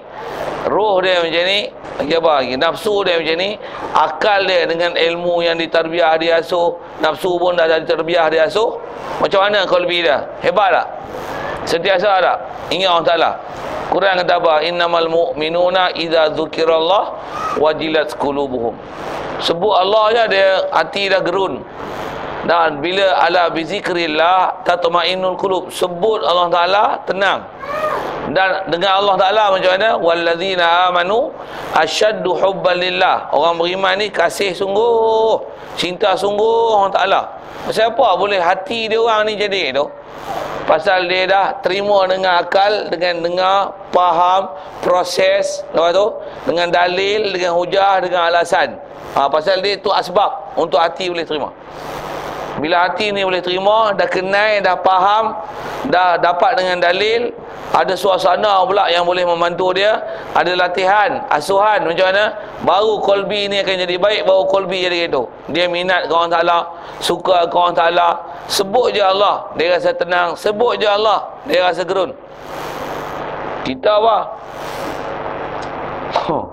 roh dia macam ni, lagi apa lagi, nafsu dia macam ni, akal dia dengan ilmu yang ditarbiah dia asuh, nafsu pun dah ditarbiah dia asuh. Macam mana qalbi dia? Hebat tak? Sentiasa tak? Ingat Allah Ta'ala. Quran kata apa? Innamal mu'minuna idza dzukirallah wajilat qulubuhum. Sebut Allah je dia hati dah gerun. Dan bila ala bizikrillah tatma'innul qulub, sebut Allah Ta'ala tenang. Dan dengan Allah Ta'ala macam mana? Wallazina amanu asyaddu hubban lillah. Orang beriman ni kasih sungguh, cinta sungguh Allah Ta'ala. Pasal apa boleh hati dia orang ni jadi tu? Pasal dia dah terima dengan akal, dengan dengar, faham, proses, lepas tu dengan dalil, dengan hujah, dengan alasan. Ha, pasal dia tu asbab untuk hati boleh terima. Bila hati ni boleh terima, dah kenal, dah faham, dah dapat dengan dalil, ada suasana pula yang boleh membantu dia, ada latihan, asuhan macam mana, baru kolbi ni akan jadi baik, baru kolbi jadi gitu. Dia minat ke Allah Ta'ala, suka ke Allah Ta'ala, sebut je Allah, dia rasa tenang, sebut je Allah, dia rasa gerun. Kita apa? Huh.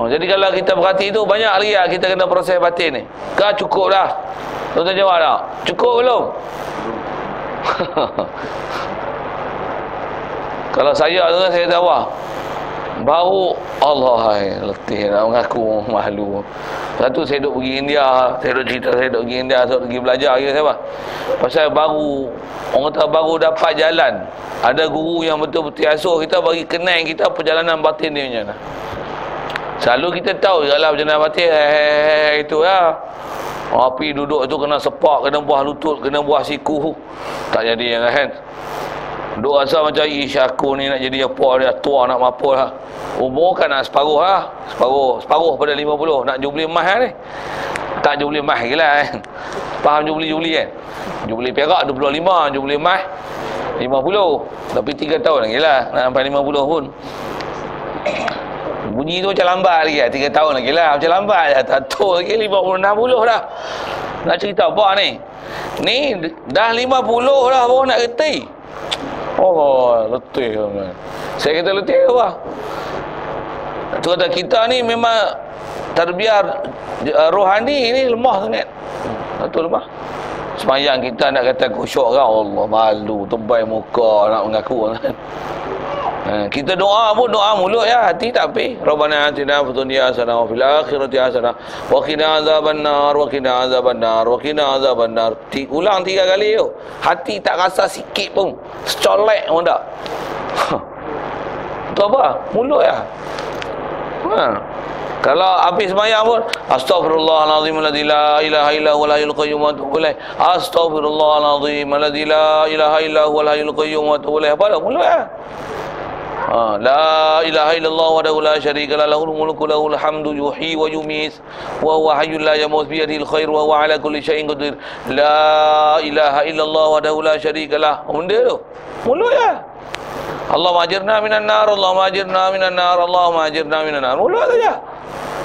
Oh, jadi kalau kita berhati itu, banyak lagi lah kita kena proses batin ni. Kau cukup dah? Tuan-tuan jawab tak? Cukup belum? Kalau saya, tuan-tuan, saya kata wah, baru Allah letih nak mengaku, malu. Satu, saya duduk pergi India, saya duduk cerita saya duduk pergi India, saya duduk pergi belajar ke siapa. Pasal baru, orang kata baru dapat jalan. Ada guru yang betul-betul asuh kita, bagi kenal kita perjalanan batin dia macam mana. Selalu kita tahu kalau macam nak mati, hei, hei, hei, itu lah. Api duduk tu kena sepak, kena buah lutut, kena buah siku. Tak jadi yang kan. Duk rasa macam, ish aku ni nak jadi apa dia, tua nak mampu lah. Umur kan nak separuh lah. Separuh, separuh pada lima puluh. Nak jubli emas ni. Tak jubli emas ke lah kan. Faham jubli-jubli kan. Jubli perak dua puluh lima, jubli emas lima puluh. Tapi tiga tahun lagi lah. Nak sampai lima puluh pun. Bunyi tu macam lambat lagi lah. tiga tahun lagi lah. Macam lambat lah. Tak tahu lagi lima puluh, enam puluh dah. Nak cerita apa ni? Ni dah lima puluh dah baru nak reti. Oh, letih. Saya kata letih ke apa? Tu kata kita ni memang terbiar uh, rohani ni lemah sangat. Betul lemah. Semayang kita nak kata khusyuk kan, Allah malu, tebai muka nak mengaku kan. Ha, kita doa pun doa mulut ya, hati tak apa. Rabbana atina fid dunya hasanah wa fil akhirati hasanah wa qina azabannar wa qina azabannar wa qina azabannar. Ulang tiga kali tu. Hati tak rasa sikit pun. Secolek pun tak. Itu apa? Mulut ya. Ha. Kalau habis sembahyang pun astaghfirullahalazim alladzi la ilaha illa huwal hayyul qayyum wa atubu ilaih. Astaghfirullahalazim alladzi la ilaha illa huwal hayyul qayyum wa atubu ilaih. Apa mulut ya? Ha, la ilaha illallah wahdahu la syarika lah, lahul mulku lahul hamdu yuhyi wa yumiit wa huwa hayyul la yamut bi yadihil khair wa huwa ala kulli syai'in qadir. La ilaha illallah wahdahu la syarika lah. Benda tu mulut ya. Allahumma ajirna minan nar, Allahumma ajirna minan nar, Allahumma ajirna minan nar. Mulut saja.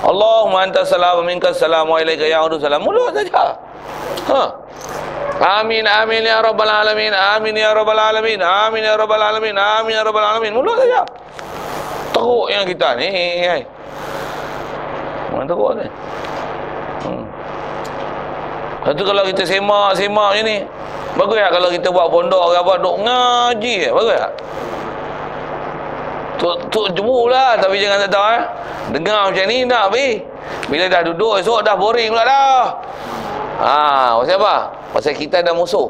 Allahumma anta salam wa minka salam wa ilaika ya'udu salam. Mulut saja. Ha. Amin, amin ya rabbal alamin, amin ya rabbal alamin, amin ya rabbal alamin, amin ya rabbal alamin. Mulut saja. Teruk yang kita ni. Mana teruk ni? Hmm. Lepas tu kalau kita semak-semak macam ni, bagus tak kalau kita buat pondok ke apa, duk ngaji ke? Bagus tak? Tuk jemu lah, tapi jangan tak tahu eh. Dengar macam ni nak pergi. Bila dah duduk esok dah boring pula dah. Ah, ha, pasal apa? Pasal kita ada musuh.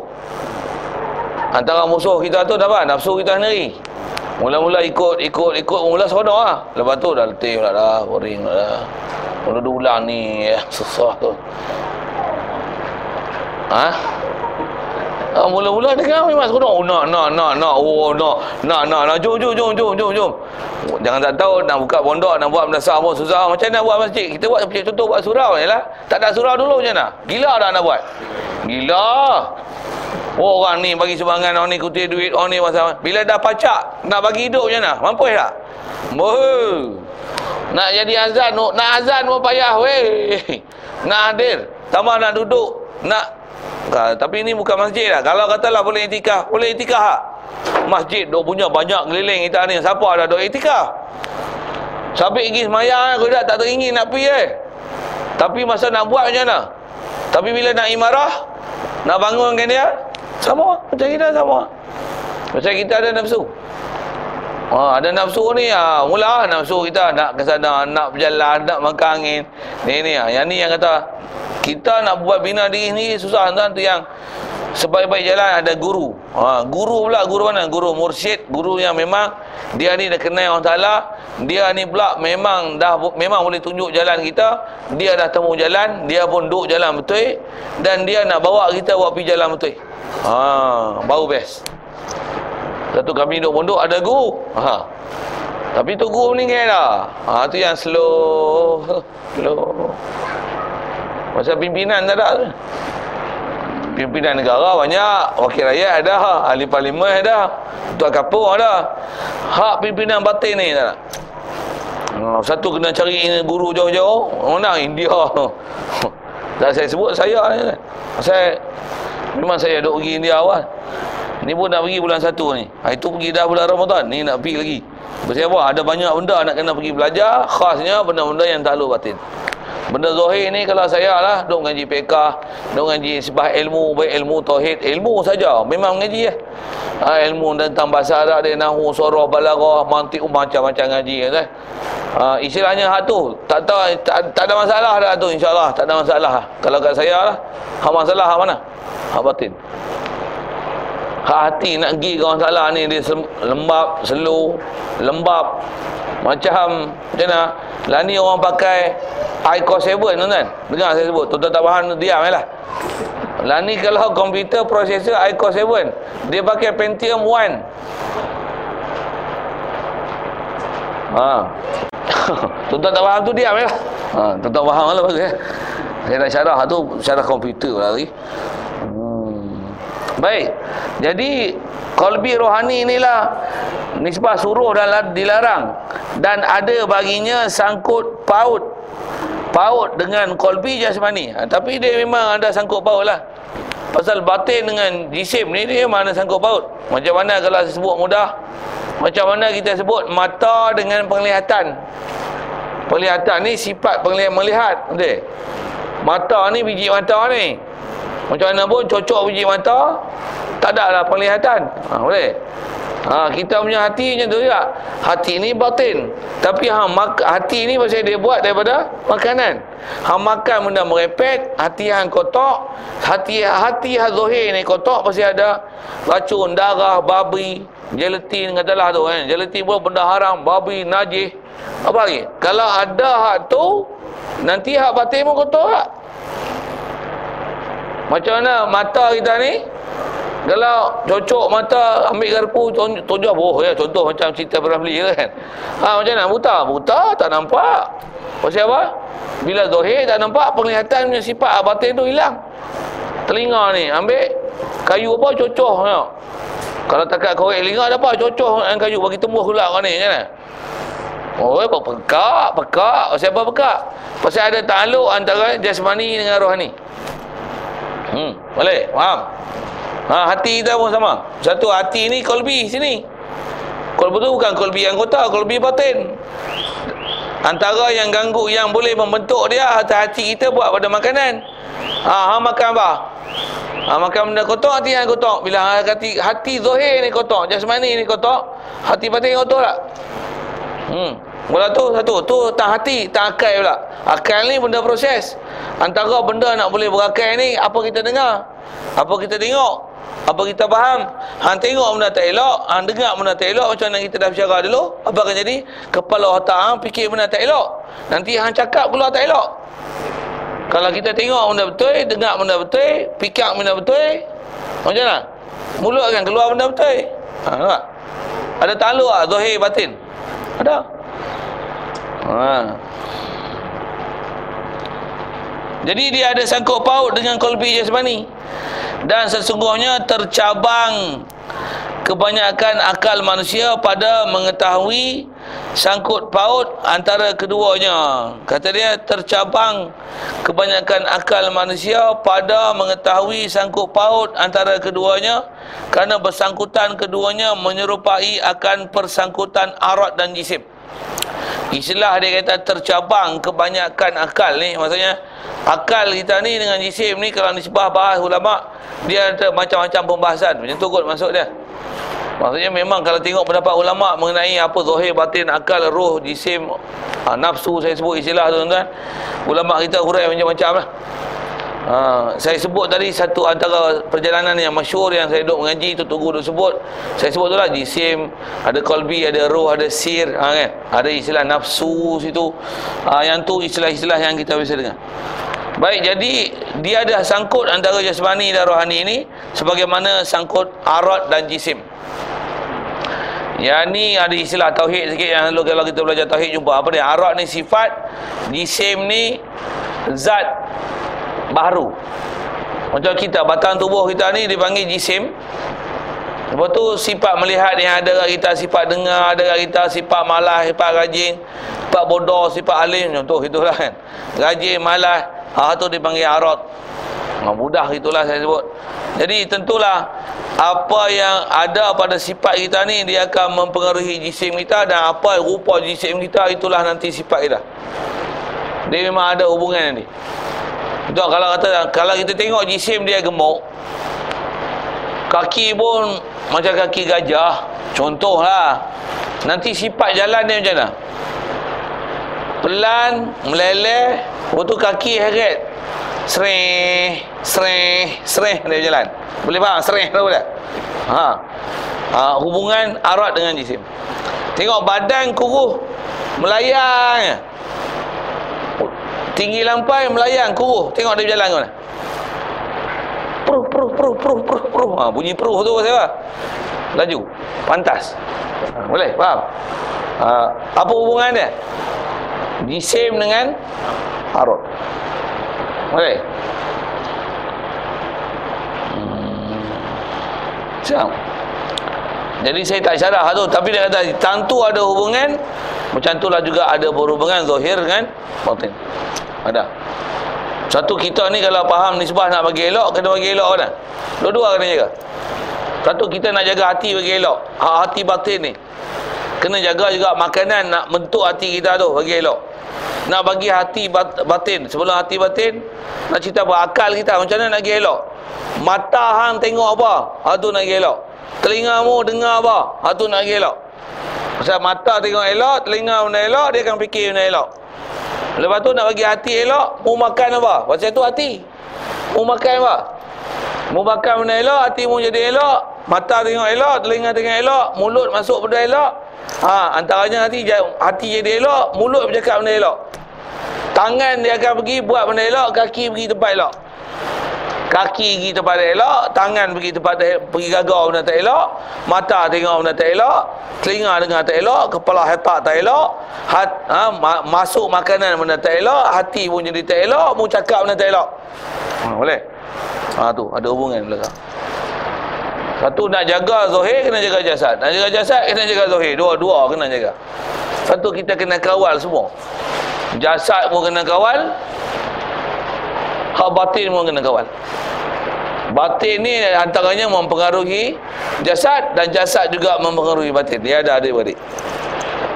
Antara musuh kita tu dah apa? Nafsu kita sendiri. Mula-mula ikut, ikut, ikut mula seronok lah. Lepas tu dah letih pula dah, boring pula dah. Mula dah ulang ni, ya, susah tu. Ha? Ha, mula-mula dengar memang seronok. Oh, nak, nak, nak, nak. Oh, nak, nak, nak, nak. Jom, jom, jom, jom, jom, jom. Jangan tak tahu nak buka pondok, nak buat mendasar pun susah. Macam mana buat masjid? Kita buat contoh buat surau je lah. Tak ada surau dulu macam mana? Gila dah nak buat. Gila. Oh, orang ni bagi sumbangan, orang ni kutip duit, orang ni masa. Bila dah pacak, nak bagi hidup macam mana? Mampus tak? Boh. Nak jadi azan, nak azan pun payah weh. Nak hadir, tambah nak duduk, nak. Ha, tapi ini bukan masjid lah. Kalau katalah boleh itikaf, boleh itikaf tak? Masjid dok punya banyak keliling kita ni. Siapa dah dok itikaf? Sampai pergi semayang aku dah tak teringin nak pergi eh. Tapi masa nak buat macam mana? Tapi bila nak imarah, nak bangunkan dia, sama macam kita sama. Macam kita ada nafsu. Ha, ada nafsu ni ah, ha, mula nafsu kita nak ke sana, nak berjalan, nak makan angin. Ni ni ah, ha. Yang ni yang kata kita nak buat bina diri sendiri susah tuan tu yang sebaik-baik jalan ada guru. Ha, guru pula guru mana? Guru mursyid, guru yang memang dia ni dah kenal Allah Taala, dia ni pula memang dah memang boleh tunjuk jalan kita, dia dah temu jalan, dia pun duk jalan betul dan dia nak bawa kita buat pergi jalan betul. Ha, baru best. Satu kami duduk pondok ada guru. Ha. Tapi tu guru meninggal dah. Ha, tu yang slow. Slow. Masa pimpinan tak ada. Pimpinan negara banyak, wakil rakyat ada, ahli parlimen ada, tuan kapur ada. Hak pimpinan batin ni tak ada. Ha, satu kena cari guru jauh-jauh, mana India. Tak saya sebut saya ni kan. Saya memang saya duduk pergi India awal. Ni pun nak pergi bulan satu ni. Ha, itu pergi dah bulan Ramadan. Ni nak pergi lagi. Sebab apa? Ada banyak benda nak kena pergi belajar. Khasnya benda-benda yang takluk batin. Benda zahir ni kalau saya lah. Duk ngaji pekah. Duk ngaji sebah ilmu. Baik ilmu tauhid. Ilmu saja. Memang ngaji lah. Ha, ilmu tentang bahasa Arab. Dia nahu, surah, balarah, mantik. Macam-macam ngaji. Kan? Ha, istilahnya hak tu. Tak, tahu, tak, tak ada masalah dah tu. InsyaAllah tak ada masalah. Kalau kat saya lah. Hak masalah hak mana? Hak batin. Hati nak pergi ke orang salah ni dia lembab, slow, lembab macam macam mana lah ni orang pakai high cost seven tuan-tuan. Dengar saya sebut, tuan-tuan tak faham diam je lah. Lah ni kalau komputer processor high cost seven, dia pakai Pentium one. Ha. Tuan-tuan tak faham tu diam je lah. Ha, tuan-tuan faham lah pasal. Saya nak syarah tu syarah komputer lah lagi. Baik. Jadi qalbi rohani inilah nisbah suruh dan dilarang, dan ada baginya sangkut paut paut dengan qalbi jasmani. Ha, tapi dia memang ada sangkut paut lah. Pasal batin dengan jisim ni dia mana sangkut paut. Macam mana kalau saya sebut mudah? Macam mana kita sebut mata dengan penglihatan? Penglihatan ni sifat penglihatan melihat, betul? Mata ni biji mata ni. Macam mana pun cocok biji mata, tak ada lah penglihatan. Ha, boleh? Ha, kita punya hati macam tu juga. Hati ni batin. Tapi ha, mak, hati ni pasal dia buat daripada makanan. Hang makan benda merepek, hati hang kotak. Hati hati hang zahir ni kotak pasal ada racun, darah, babi, gelatin katalah tu kan. Gelatin pun benda haram, babi, najis. Apa lagi? Kalau ada hak tu, nanti hak batin pun kotak tak? Macam mana mata kita ni kalau cocok mata ambil garpu tunjuk boh ya, contoh macam cerita Ramli je kan. Ha, macam mana buta? Buta tak nampak. Pasal apa? Bila zahir tak nampak, penglihatan punya sifat batin tu hilang. Telinga ni ambil kayu apa cocok ya. Kalau takat korek telinga ada apa cocok dengan kayu bagi tembus pula kau ni kan. Oh, apa pekak, pekak. Pasal apa pekak? Pasal ada takluk antara jasmani dengan rohani. Hmm, boleh, faham? Ha, hati kita pun sama. Satu hati ni kolbi sini. Kolbi tu bukan kolbi yang kotak, kolbi batin. Antara yang ganggu yang boleh membentuk dia hati kita buat pada makanan. Ha, hang makan apa? Ha, makan benda kotak, hati hang kotak. Bila hati hati zahir ni kotak, jasmani ni kotak, hati batin kotak tak? Hmm. Bola tu satu, tu tak hati, tak akal pula. Akal ni benda proses. Antara benda nak boleh berakal ni, apa kita dengar, apa kita tengok, apa kita faham. Hang tengok benda tak elok, hang dengar benda tak elok, macam mana kita dah bersyarah dulu, apa akan jadi? Kepala otak hang fikir benda tak elok, nanti hang cakap keluar tak elok. Kalau kita tengok benda betul, dengar benda betul, fikir benda betul, macam mana? Mulut akan keluar benda betul. Ha, nampak? Ada takluk tak zahir batin? Ada. Ha. Jadi dia ada sangkut paut dengan qalbi jasmani, dan sesungguhnya tercabang kebanyakan akal manusia pada mengetahui sangkut paut antara keduanya. Kata dia tercabang kebanyakan akal manusia pada mengetahui sangkut paut antara keduanya, kerana bersangkutan keduanya menyerupai akan persangkutan arad dan jisim. Istilah dia kata tercabang kebanyakan akal ni, maksudnya akal kita ni dengan jisim ni kalau nisbah bahas ulama, dia ada macam-macam pembahasan. Macam tu kot masuk dia. Maksudnya memang kalau tengok pendapat ulama mengenai apa zahir, batin, akal, roh, jisim, ha, nafsu, saya sebut istilah tu tuan-tuan. Ulama kita hurai macam-macam lah. Ha, saya sebut tadi satu antara perjalanan yang masyhur yang saya duduk mengaji tu, tunggu duk sebut. Saya sebut tu lah, jisim, ada qalbi, ada roh, ada sir, ha, kan? Ada istilah nafsu situ. Ha, yang tu istilah-istilah yang kita biasa dengar. Baik, jadi dia ada sangkut antara jasmani dan rohani ini sebagaimana sangkut arad dan jisim. Yang ni ada istilah tauhid sikit yang lalu kalau kita belajar tauhid jumpa. Apa dia? Arad ni sifat, jisim ni zat baharu. Macam kita, batang tubuh kita ni dipanggil jisim. Lepas tu sifat melihat yang ada kat kita, sifat dengar ada kat kita, sifat malas, sifat rajin, sifat bodoh, sifat alim, contoh itulah kan. Rajin, malas, ah tu dipanggil arad. Nah, mudah itulah saya sebut. Jadi tentulah apa yang ada pada sifat kita ni dia akan mempengaruhi jisim kita, dan apa rupa jisim kita itulah nanti sifat kita. Dia memang ada hubungan nanti. Itu kalau kata kalau kita tengok jisim dia gemuk, kaki pun macam kaki gajah contohlah, nanti sifat jalan dia macam mana? Pelan, meleleh, waktu kaki heret, sereh sereh sereh dia jalan. Boleh faham sereh tu boleh? Ha. Ha, hubungan arad dengan jisim. Tengok badan kuruh melayang, Tinggi lampai, melayang, kuruh. Tengok dia berjalan ke mana. Peruh, peruh, peruh, peruh, peruh, peruh. Ha, bunyi peruh tu saya. Laju, pantas. Boleh, faham? Ha, apa hubungan dia? Jisim dengan harut. Boleh? Siap. Jadi saya tak syarah tu, tapi dia kata tentu ada hubungan. Macam itulah juga ada berhubungan zahir dengan batin. Ada. Satu kita ni kalau faham nisbah nak bagi elok, kena bagi elok kan. Dua-dua kena jaga. Satu kita nak jaga hati bagi elok, hati batin ni. Kena jaga juga makanan nak bentuk hati kita tu bagi elok. Nak bagi hati batin, sebelum hati batin nak cerita berakal kita macam mana nak bagi elok. Mata hang tengok apa? Ha tu nak bagi elok. Telingamu dengar apa? Ha tu nak bagi elok. Pasal mata tengok elok, telinga benda elok, dia akan fikir benda elok. Lepas tu nak bagi hati elok, mu makan apa? Pasal tu hati. Mu makan apa? Mu makan benda elok, hatimu jadi elok. Mata tengok elok, telinga tengok elok, mulut masuk benda elok. Ha, antaranya hati hati jadi elok, mulut bercakap benda elok. Tangan dia akan pergi buat benda elok, kaki pergi tempat elok. Kaki pergi tempat elok, tangan pergi tempat pergi gagal benda tak elok, mata tengok benda tak elok, telinga dengar tak elok, kepala otak tak elok, hat, ha, ma- masuk makanan benda tak elok, hati pun jadi tak elok, mu cakap benda tak elok. Ha, boleh? Ha tu, ada hubungan belakang. Satu nak jaga zahir, kena jaga jasad. Nak jaga jasad, kena jaga zahir. Dua-dua kena jaga. Satu, kita kena kawal semua. Jasad pun kena kawal, hak batin pun kena kawal. Batin ni antaranya mempengaruhi jasad, dan jasad juga mempengaruhi batin. Dia ada adik-adik.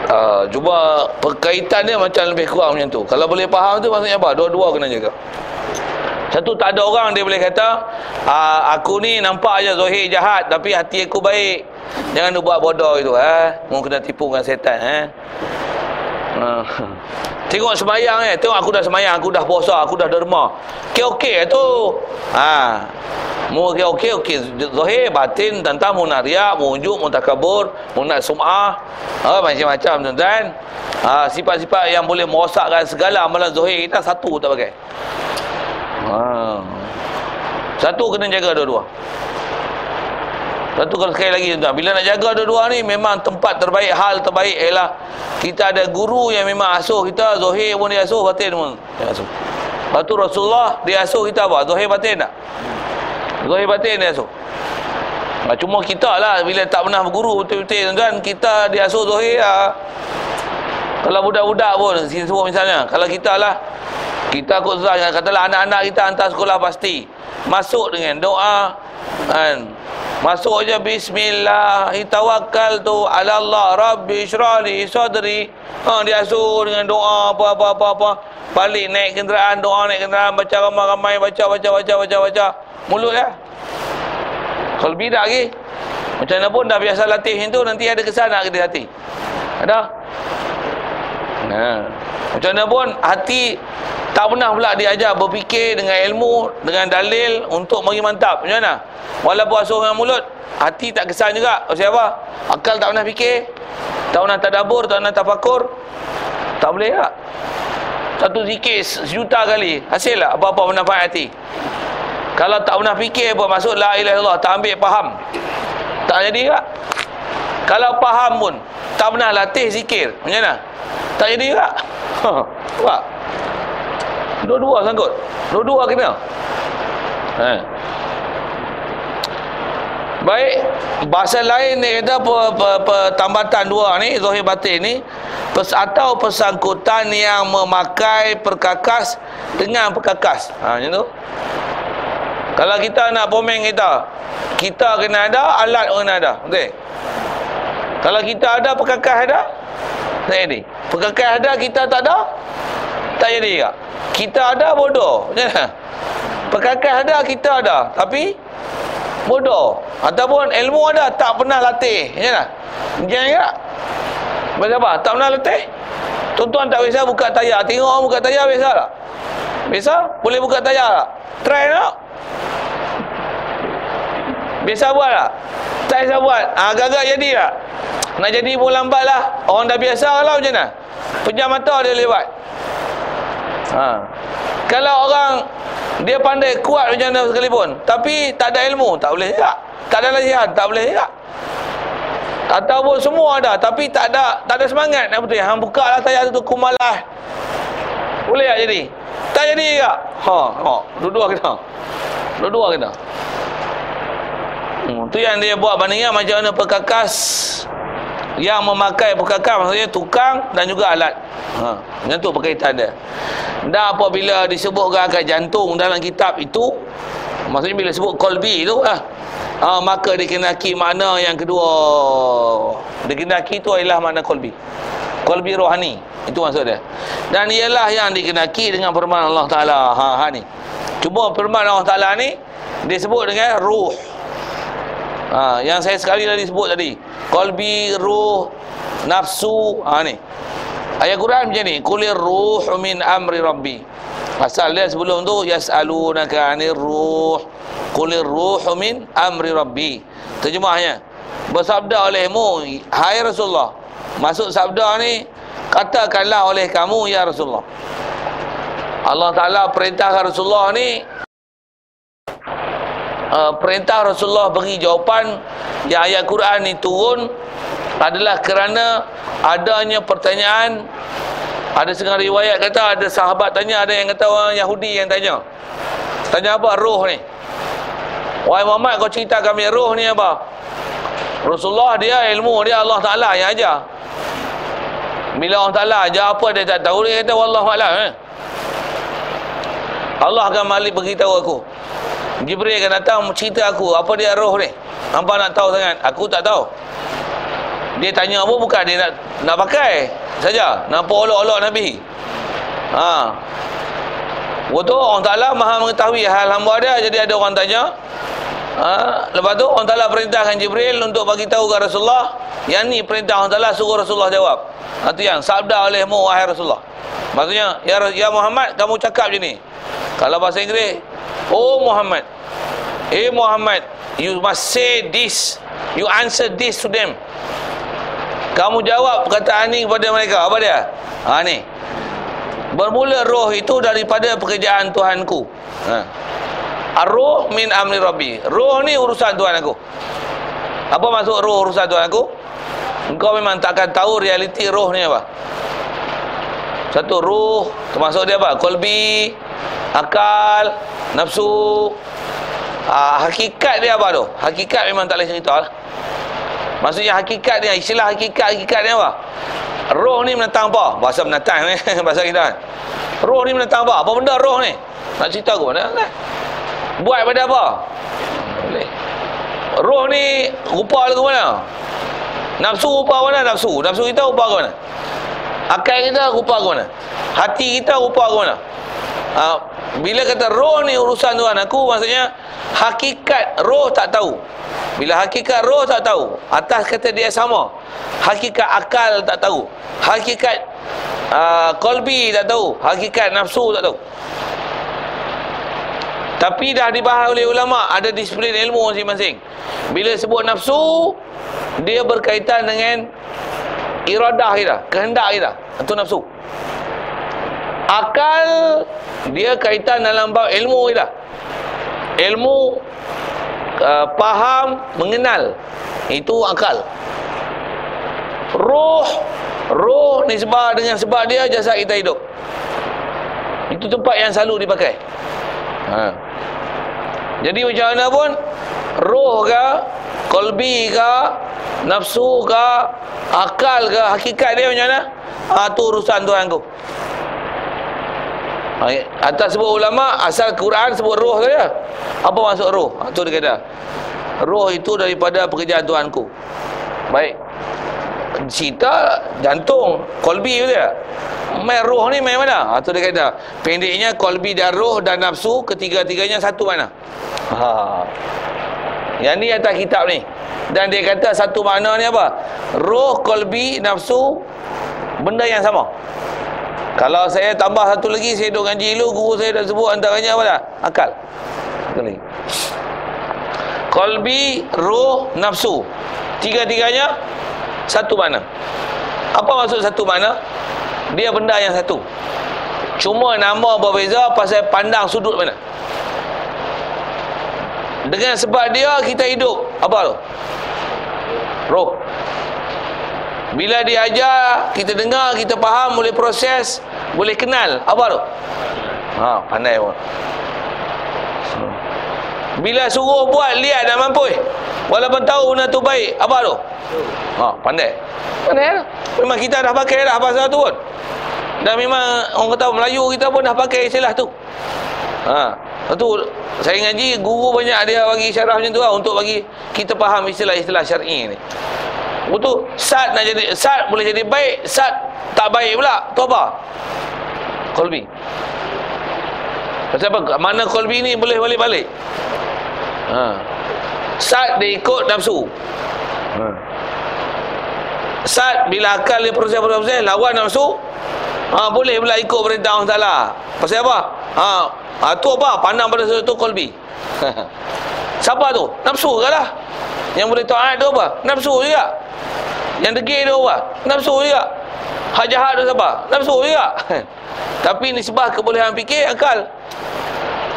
uh, Cuba perkaitan dia macam lebih kurang macam tu. Kalau boleh faham tu maksudnya apa? Dua-dua kena jaga. Satu, tak ada orang dia boleh kata aku ni nampak aja zahir jahat tapi hati aku baik. Jangan buat bodoh itu. Ha? Mu kena tipu dengan setan. Ha? Ha. Tengok sembahyang eh. Tengok aku dah sembahyang, aku dah puasa, aku dah derma. Okey-okey tu. Ha. Mu okey-okey zahir, batin tentang mu nak riak, mu unjuk, mu takabur, mu nak sum'ah. Ha, macam-macam tuan-tuan. Ha, sifat-sifat yang boleh merosakkan segala amalan zahir kita satu tak pakai. Ha. Satu, kena jaga dua-dua. Satu, kalau sekali lagi tuan, bila nak jaga dua-dua ni memang tempat terbaik, hal terbaik ialah kita ada guru yang memang asuh kita. Zahir pun dia asuh, batin pun dia asuh. Lepas tu Rasulullah dia asuh kita apa? Zahir batin tak? Zahir batin dia asuh. Nah, cuma kita lah bila tak pernah berguru betul-betul tuan, kita dia asuh zahir lah. Kalau budak-budak pun sini suruh misalnya, kalau kita lah, kita kot susah, katalah anak-anak kita hantar sekolah pasti masuk dengan doa kan. Masuk je bismillah tawakkaltu ala Allah rabbi syrahli sadri. Ha, dia suruh dengan doa apa-apa-apa. Balik naik kenderaan, doa naik kenderaan, baca ramai-ramai, baca-baca-baca-baca-baca. Mulut lah. Kalau bidak lagi macam mana pun dah biasa latih itu, nanti ada kesan nak kena hati. Ada? Nah, macam mana pun hati tak pernah pula diajar berfikir dengan ilmu, dengan dalil untuk bagi mantap. Macam mana? Walaupun asuh dengan mulut, hati tak kesan juga. Maksudnya apa? Akal tak pernah fikir, tak pernah tadabur, tak pernah tafakur. Tak boleh tak? Satu zikir sejuta kali, hasil tak apa-apa manfaat hati? Kalau tak pernah fikir apa maksud la ilaha illallah, tak ambil faham, tak jadi tak? Kalau faham pun tak pernah latih zikir, macam mana? Tak jadi tak? Nampak? Dua-dua sangkut. Dua-dua kena. Ha. Baik, bahasa lain dia kata pertambatan dua ni, zahir batin ni, pers- atau persangkutan yang memakai perkakas dengan perkakas. Ha, macam tu. Kalau kita nak pomeng kita, kita kena ada, alat kena ada. Betul? Kalau kita ada, perkakas ada, tak jadi. Perkakas ada, kita tak ada, tak jadi juga. Kita ada, bodoh. Macam mana? Perkakas ada, kita ada, tapi bodoh. Ataupun ilmu ada, tak pernah latih. Macam mana? Macam mana? Macam apa? Tak pernah latih? Tuan-tuan tak biasa buka tayar. Tengok orang buka tayar, biasa tak? Biasa? Boleh buka tayar tak? Try tak? Biasa buat tak? Tak biasa buat. Agak-agak jadi tak? Nak jadi pun lambat lah. Orang dah biasa lah macam mana? Pejam mata dia boleh buat. Ha. Kalau orang dia pandai kuat macam mana sekalipun tapi tak ada ilmu, tak boleh juga. Tak ada nasihat, tak boleh juga. Ataupun semua ada tapi tak ada tak ada semangat nak betul. Hang bukalah saya tu kumalah. Boleh tak jadi? Tak jadi juga. Ha, ha, dua-dua kena. Dua-dua kena. Hmm, tu yang dia buat bandingkan macam mana perkakas yang memakai perkakas, maksudnya tukang dan juga alat. Ha, macam tu berkaitan dia. Dan apabila disebutkan kat jantung dalam kitab itu, maksudnya bila sebut qalbi tu lah, ha, maka dikenaki makna yang kedua. Dikenaki tu ialah makna qalbi. Qalbi rohani, itu maksud dia. Dan ialah yang dikenaki dengan firman Allah Ta'ala. Ha, ha ni. Cuma firman Allah Ta'ala ni disebut dengan ruh. Ha, yang saya sekali lagi sebut tadi, qalbi, ruh, nafsu. Ha, ni ayat Quran macam ni, kulir ruh min amri rabbi. Pasal dia sebelum tu yas'alunaka anir ruh, kulir ruh min amri rabbi. Terjemahnya, bersabda olehmu hai Rasulullah. Maksud sabda ni, katakanlah oleh kamu ya Rasulullah. Allah Ta'ala perintahkan Rasulullah ni, Uh, perintah Rasulullah beri jawapan yang ayat Quran ni turun adalah kerana adanya pertanyaan. Ada setengah riwayat kata ada sahabat tanya, ada yang kata orang Yahudi yang tanya, tanya apa roh ni, wahai Muhammad kau cerita kami roh ni apa. Rasulullah dia ilmu dia Allah Ta'ala yang ajar. Bila Allah Ta'ala ajar apa dia tak tahu, dia kata wallahualam, eh? Allah akan malik beritahu aku, Jibril akan datang cerita aku apa dia roh ni. Nampak nak tahu sangat? Aku tak tahu. Dia tanya apa bukan dia nak nak pakai saja. Nampak olok-olok Nabi. Ha. Waktu Allah Ta'ala maha mengetahui hal hamba dia, jadi ada orang tanya. Ha. Lepas tu Allah Ta'ala perintahkan Jibril untuk bagi tahu ke Rasulullah. Yang ni perintah Allah Ta'ala suruh Rasulullah jawab. Itu yang sabda oleh mu wahai Rasulullah. Maksudnya ya, ya Muhammad kamu cakap je ni. Kalau bahasa Inggeris, oh Muhammad, eh Muhammad, you must say this, you answer this to them. Kamu jawab perkataan ni kepada mereka. Apa dia? Ha ni. Bermula roh itu daripada pekerjaan Tuhanku. Ha. Ar-ruh min amri rabbi. Roh ni urusan Tuhan aku. Apa maksud roh urusan Tuhan aku? Engkau memang takkan tahu realiti roh ni apa. Satu roh termasuk dia apa? Qalbi, akal, nafsu. Aa, hakikat dia apa tu? Hakikat memang tak boleh cerita lah. Maksudnya hakikat dia, istilah hakikat, hakikat dia apa? Roh ni menentang apa? Bahasa menentang ni, bahasa kita kan? Roh ni menentang apa? Apa benda roh ni? Nak cerita aku mana? Kan? Buat pada apa? Boleh. Roh ni rupa ke mana? Nafsu rupa mana? Nafsu. Nafsu kita rupa ke mana? Akal kita rupa ke mana? Hati kita rupa ke mana? Uh, bila kata roh ni urusan Tuhan aku, maksudnya hakikat roh tak tahu. Bila hakikat roh tak tahu, atas kata dia sama. Hakikat akal tak tahu, hakikat uh, qalbi tak tahu, hakikat nafsu tak tahu. Tapi dah dibahas oleh ulama, ada disiplin ilmu masing-masing. Bila sebut nafsu, dia berkaitan dengan iradah kita, kehendak kita, itu nafsu. Akal dia kaitan dalam bab ilmu ialah ilmu uh, faham, mengenal, itu akal. Roh, roh nisbah dengan sebab dia jasad kita hidup. Itu tempat yang selalu dipakai. Ha. Jadi macam mana pun roh ke, qalbi ke, nafsu ke, akal ke, hakikat dia macam mana? Ah ha, tu urusan Tuhan aku. Atas sebut ulama, asal Quran sebut roh saja. Apa maksud roh? Itu dia kata roh itu daripada pekerjaan Tuhanku. Baik, cerita jantung, kolbi dia. Main roh ni main mana? Itu dia kata pendeknya kolbi dan roh dan nafsu, ketiga-tiganya satu mana? Ha. Yang ni atas kitab ni. Dan dia kata satu makna ni apa? Roh, kolbi, nafsu, benda yang sama. Kalau saya tambah satu lagi, saya duduk ngaji dulu, guru saya dah sebut antaranya apa dah? Akal. Kali. Qalbi, roh, nafsu. Tiga-tiganya satu makna. Apa maksud satu makna? Dia benda yang satu. Cuma nama berbeza pasal pandang sudut mana. Dengan sebab dia kita hidup apa tu? Roh. Bila diajar, kita dengar, kita faham, boleh proses, boleh kenal. Apa tu? Ha, pandai pun. Bila suruh buat, lihat dah mampu. Walaupun tahu benda tu baik. Apa tu? Ha, pandai. Pandai lah. Memang kita dah pakai dah bahasa tu pun. Dan memang orang kata Melayu kita pun dah pakai istilah tu. Ha, tu saya ngaji, guru banyak dia bagi syarah macam tu lah, untuk bagi kita faham istilah-istilah syar'i ni. Betul, sad nak jadi sad boleh jadi baik, sad tak baik pula. Tu apa? Qalbi. Pasal apa? Mana qalbi ni boleh balik-balik. Ha. Sad dia ikut nafsu. Ha. Sad bila akal dia proses-proses lawan nafsu, ha, boleh pula ikut perintah Allah Taala. Pasal apa? Ha, ha tu apa? Pandang pada sesuatu qalbi. Siapa tu? Nafsu ke lah. Yang boleh taat tu apa? Nafsu juga. Yang degil tu apa? Nafsu juga. Hak jahat tu siapa? Nafsu juga. Tapi nisbah kebolehan fikir akal.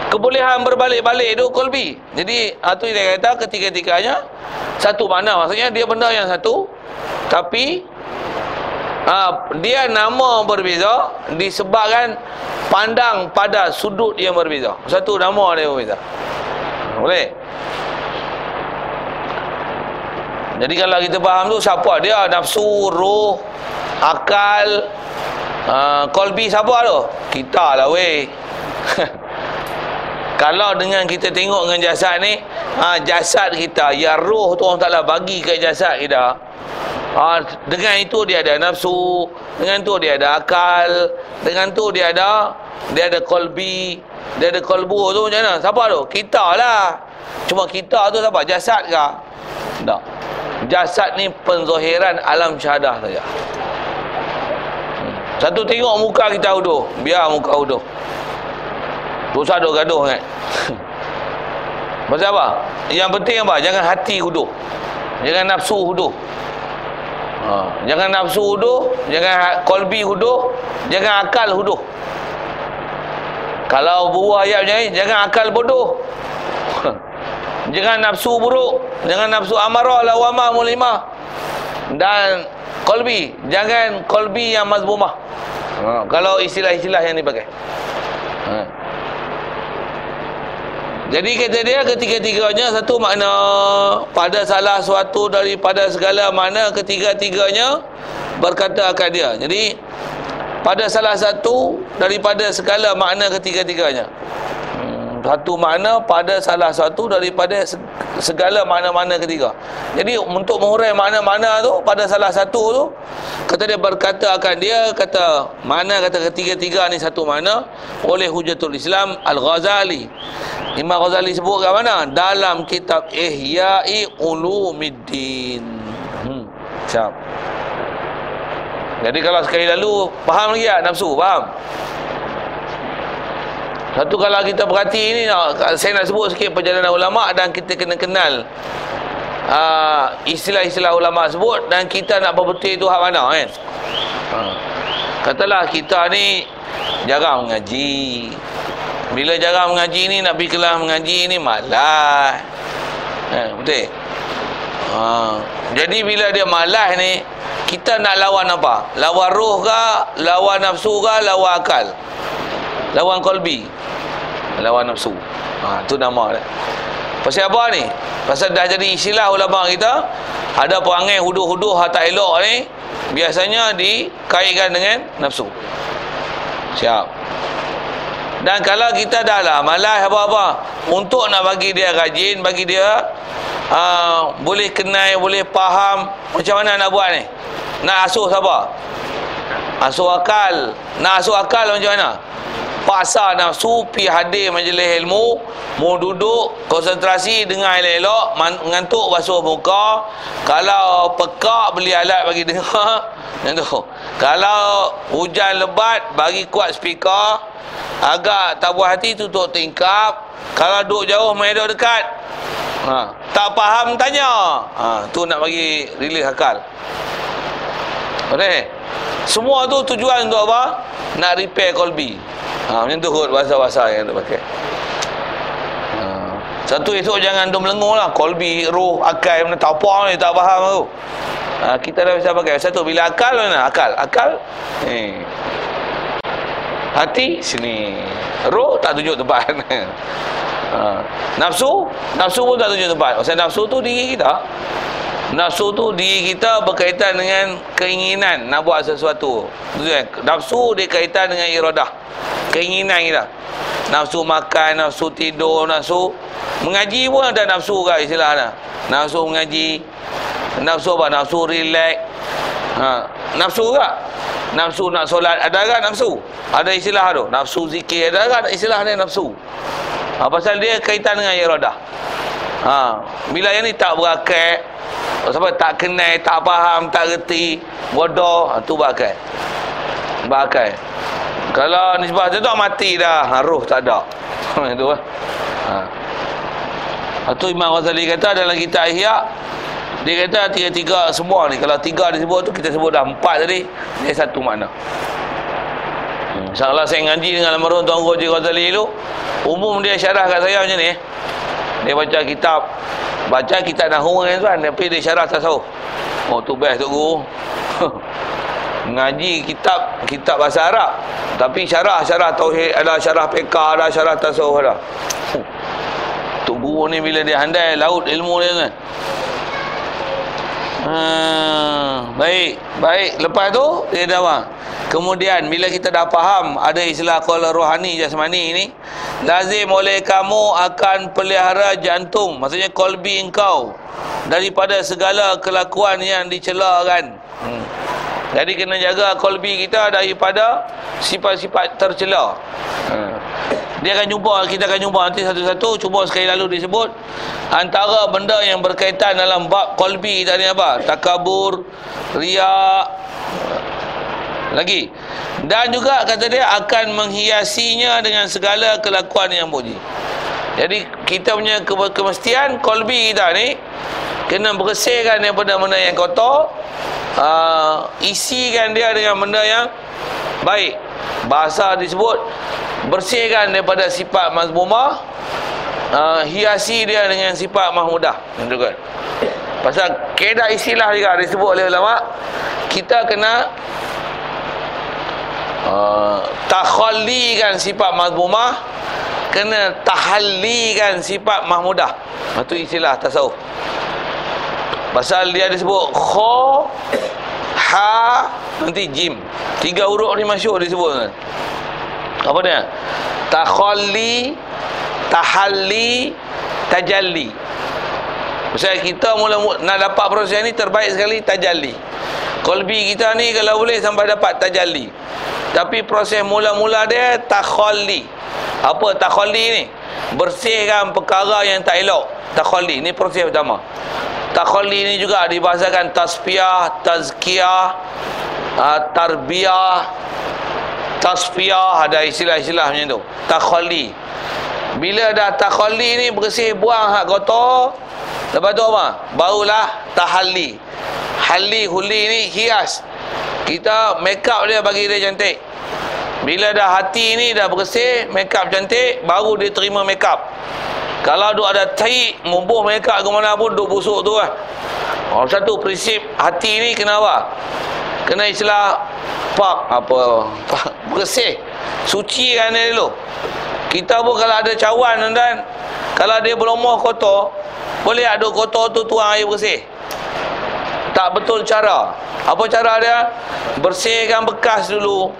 Kebolehan berbalik-balik tu kolbi. Jadi itu dia kata ketiga-tiganya satu makna. Maksudnya dia benda yang satu, tapi ha, dia nama berbeza disebabkan pandang pada sudut yang berbeza. Satu nama dia berbeza. Boleh. Jadi kalau kita faham tu siapa dia, nafsu, roh, akal, uh, kolbi siapa tu? Kita lah weh. Kalau dengan kita tengok dengan jasad ni, uh, jasad kita, ya roh tu orang taklah bagi ke jasad kita. Uh, dengan itu dia ada nafsu, dengan tu dia ada akal, dengan tu dia ada dia ada kolbi, dia ada kolbu tu macam mana? Siapa tu? Kita lah. Cuma kita tu siapa? Jasad ke? Tak. Jasad ni penzohiran alam syahadah saja. Satu tengok muka kita uduh, biar muka uduh. Dosa dok gaduh kan. Pasal apa? Yang penting apa? Jangan hati uduh. Jangan nafsu uduh. Ha. Jangan nafsu uduh, jangan kolbi uduh, jangan akal uduh. Kalau buah ayat macam ni, jangan akal bodoh. Jangan nafsu buruk, jangan nafsu amarah, lawamah, mulimah. Dan kolbi, jangan kolbi yang mazmumah. ha. Kalau istilah-istilah yang dipakai. ha. Jadi kata dia ketiga-tiganya satu makna. Pada salah suatu daripada segala makna ketiga-tiganya berkata akan dia. Jadi pada salah satu daripada segala makna ketiga-tiganya, satu makna pada salah satu daripada segala makna-makna ketiga. Jadi untuk mengurai makna-makna tu pada salah satu tu, kata dia berkata akan dia, kata makna kata ketiga-tiga ni satu makna oleh Hujatul Islam Al-Ghazali. Imam Ghazali sebut kat mana? Dalam kitab Ihya'i Ulumiddin. Hmm, siap. Jadi kalau sekali lalu faham lagi tak nafsu, faham? Satu kalau kita perhati ni, saya nak sebut sikit perjalanan ulama' dan kita kena kenal uh, istilah-istilah ulama' sebut dan kita nak berbetul tu hak mana kan. ha. Katalah kita ni jarang mengaji. Bila jarang mengaji ni, nak pergi kelas mengaji ni malas. ha, Betul? ha. Jadi bila dia malas ni, kita nak lawan apa? Lawan roh ke? Lawan nafsu ke? Lawan akal? Lawan kolbi, lawan nafsu. Ha, tu nama dia. Pasal apa ni? Pasal dah jadi istilah ulama kita. Ada perangai huduh-huduh tak elok ni, biasanya dikaitkan dengan nafsu. Siap. Dan kalau kita dah lah malas apa-apa, untuk nak bagi dia rajin, bagi dia uh, boleh kenal, boleh faham, macam mana nak buat ni? Nak asuh siapa? Asuh akal. Nak asuh akal macam mana? Paksa nafsu pi hadir majlis ilmu, mau duduk konsentrasi dengar elok-elok, mengantuk basuh muka, kalau pekak beli alat bagi dengar tu. Kalau hujan lebat bagi kuat speaker, agak tak buat hati tutup tingkap, kalau duduk jauh main duduk dekat. Ha, tak faham tanya. Ha, tu nak bagi release akal. Boleh? Semua tu tujuan untuk apa? Nak repair kolbi. Ha, macam tu kot bahasa-bahasa yang tu pakai. Ha. Satu esok jangan tu melengur lah. Kolbi, roh, akal, mana tapak ni, tak faham tu. Ha, kita dah bisa pakai. Satu, bila akal, mana? Akal. Akal, eh. Hati, sini. Roh, tak tunjuk tempat. Ha. Nafsu, nafsu pun tak tunjuk tempat. Maksudnya nafsu tu diri kita. Nafsu tu diri kita berkaitan dengan keinginan nak buat sesuatu. Nafsu dia kaitan dengan iradah, keinginan kita. Nafsu makan, nafsu tidur, nafsu mengaji pun ada nafsu kat istilahnya. Nafsu mengaji, nafsu apa? Nafsu relax. Ha, nafsu ke? Nafsu nak solat ada ke nafsu? Ada istilah tu. Nafsu zikir ada ke istilah ni nafsu? Ha, pasal dia kaitan dengan iradah. Ha, bila yang ni tak berakal, sebab tak kenal, tak faham, tak reti, bodoh, ha, tu berakal. Berakal. Kalau nisbah tu dah mati dah, ha, roh tak ada. Itu lah. Ha. Itu Imam Ghazali kata dalam kitab Ihya, dia kata tiga-tiga semua ni. Kalau tiga disebut tu, kita sebut dah empat tadi, dia satu makna. Hmm. Salah saya ngaji dengan almarhum Tuan Guru Haji Ghazali tu, umum dia syarah kat saya macam ni. Dia baca kitab, baca kitab Nahwu kan tuan, tapi dia syarah tasawuf. Oh tu best tu guru. Ngaji kitab kitab bahasa Arab, tapi syarah-syarah tauhid, ada syarah fiqh, ada syarah tasawuf ada. Oh. Tu guru ni bila dia handai laut ilmu dia kan. Ha, baik, baik. Lepas tu dia dah. Kemudian bila kita dah faham ada istilah qala rohani jasmani ni, lazim oleh kamu akan pelihara jantung, maksudnya kolbi engkau, daripada segala kelakuan yang dicelakan. Hmm. Jadi kena jaga kolbi kita daripada sifat-sifat tercela. Hmm. Dia akan jumpa, kita akan jumpa nanti satu-satu. Cuba sekali lalu disebut antara benda yang berkaitan dalam bab kolbi tadi apa? Takabur, riya, lagi. Dan juga kata dia akan menghiasinya dengan segala kelakuan yang puji. Jadi kita punya ke- kemestian kolbi kita ni kena bersihkan daripada benda yang kotor, uh, isikan dia dengan benda yang baik. Bahasa disebut bersihkan daripada sifat mazmumah, uh, hiasi dia dengan sifat mahmudah. Itu kan. Pasal kaedah istilah juga disebut oleh ulama, kita kena Uh, takhallikan sifat mazmumah, kena tahallikan sifat mahmudah. Itu istilah tasawuf. Pasal dia disebut kha, ha, nanti jim. Tiga huruf ni masyhur disebut. Apa dia? Takhalli, tahalli, tajalli. Pasal kita mula nak dapat proses ni terbaik sekali tajalli. Kolbi kita ni kalau boleh sampai dapat tajalli. Tapi proses mula-mula dia takhalli. Apa takhalli ni? Bersihkan perkara yang tak elok. Takhalli ni proses pertama. Takhalli ni juga dibahasakan tasfiyah, tazkiyah, uh, tarbiyah, tasfiyah, ada istilah-istilah macam tu. Takhalli. Bila dah takhalli ni bersih, buang hak kotor. Lepas tu apa? Barulah tahalli. Halli huli ni hias. Kita make up dia bagi dia cantik. Bila dah hati ni dah bersih, make up cantik, baru dia terima make up. Kalau duk ada tahi, mubuh make up ke mana pun duk busuk tu lah. Oh, satu prinsip hati ni kena apa? Kena istilah pak apa? Pak, bersih. Sucikan dia dulu. Kita pun kalau ada cawan dan kalau dia berumur kotor, boleh aduk kotor tu tuang air bersih. Tak betul cara. Apa cara dia? Bersihkan bekas dulu,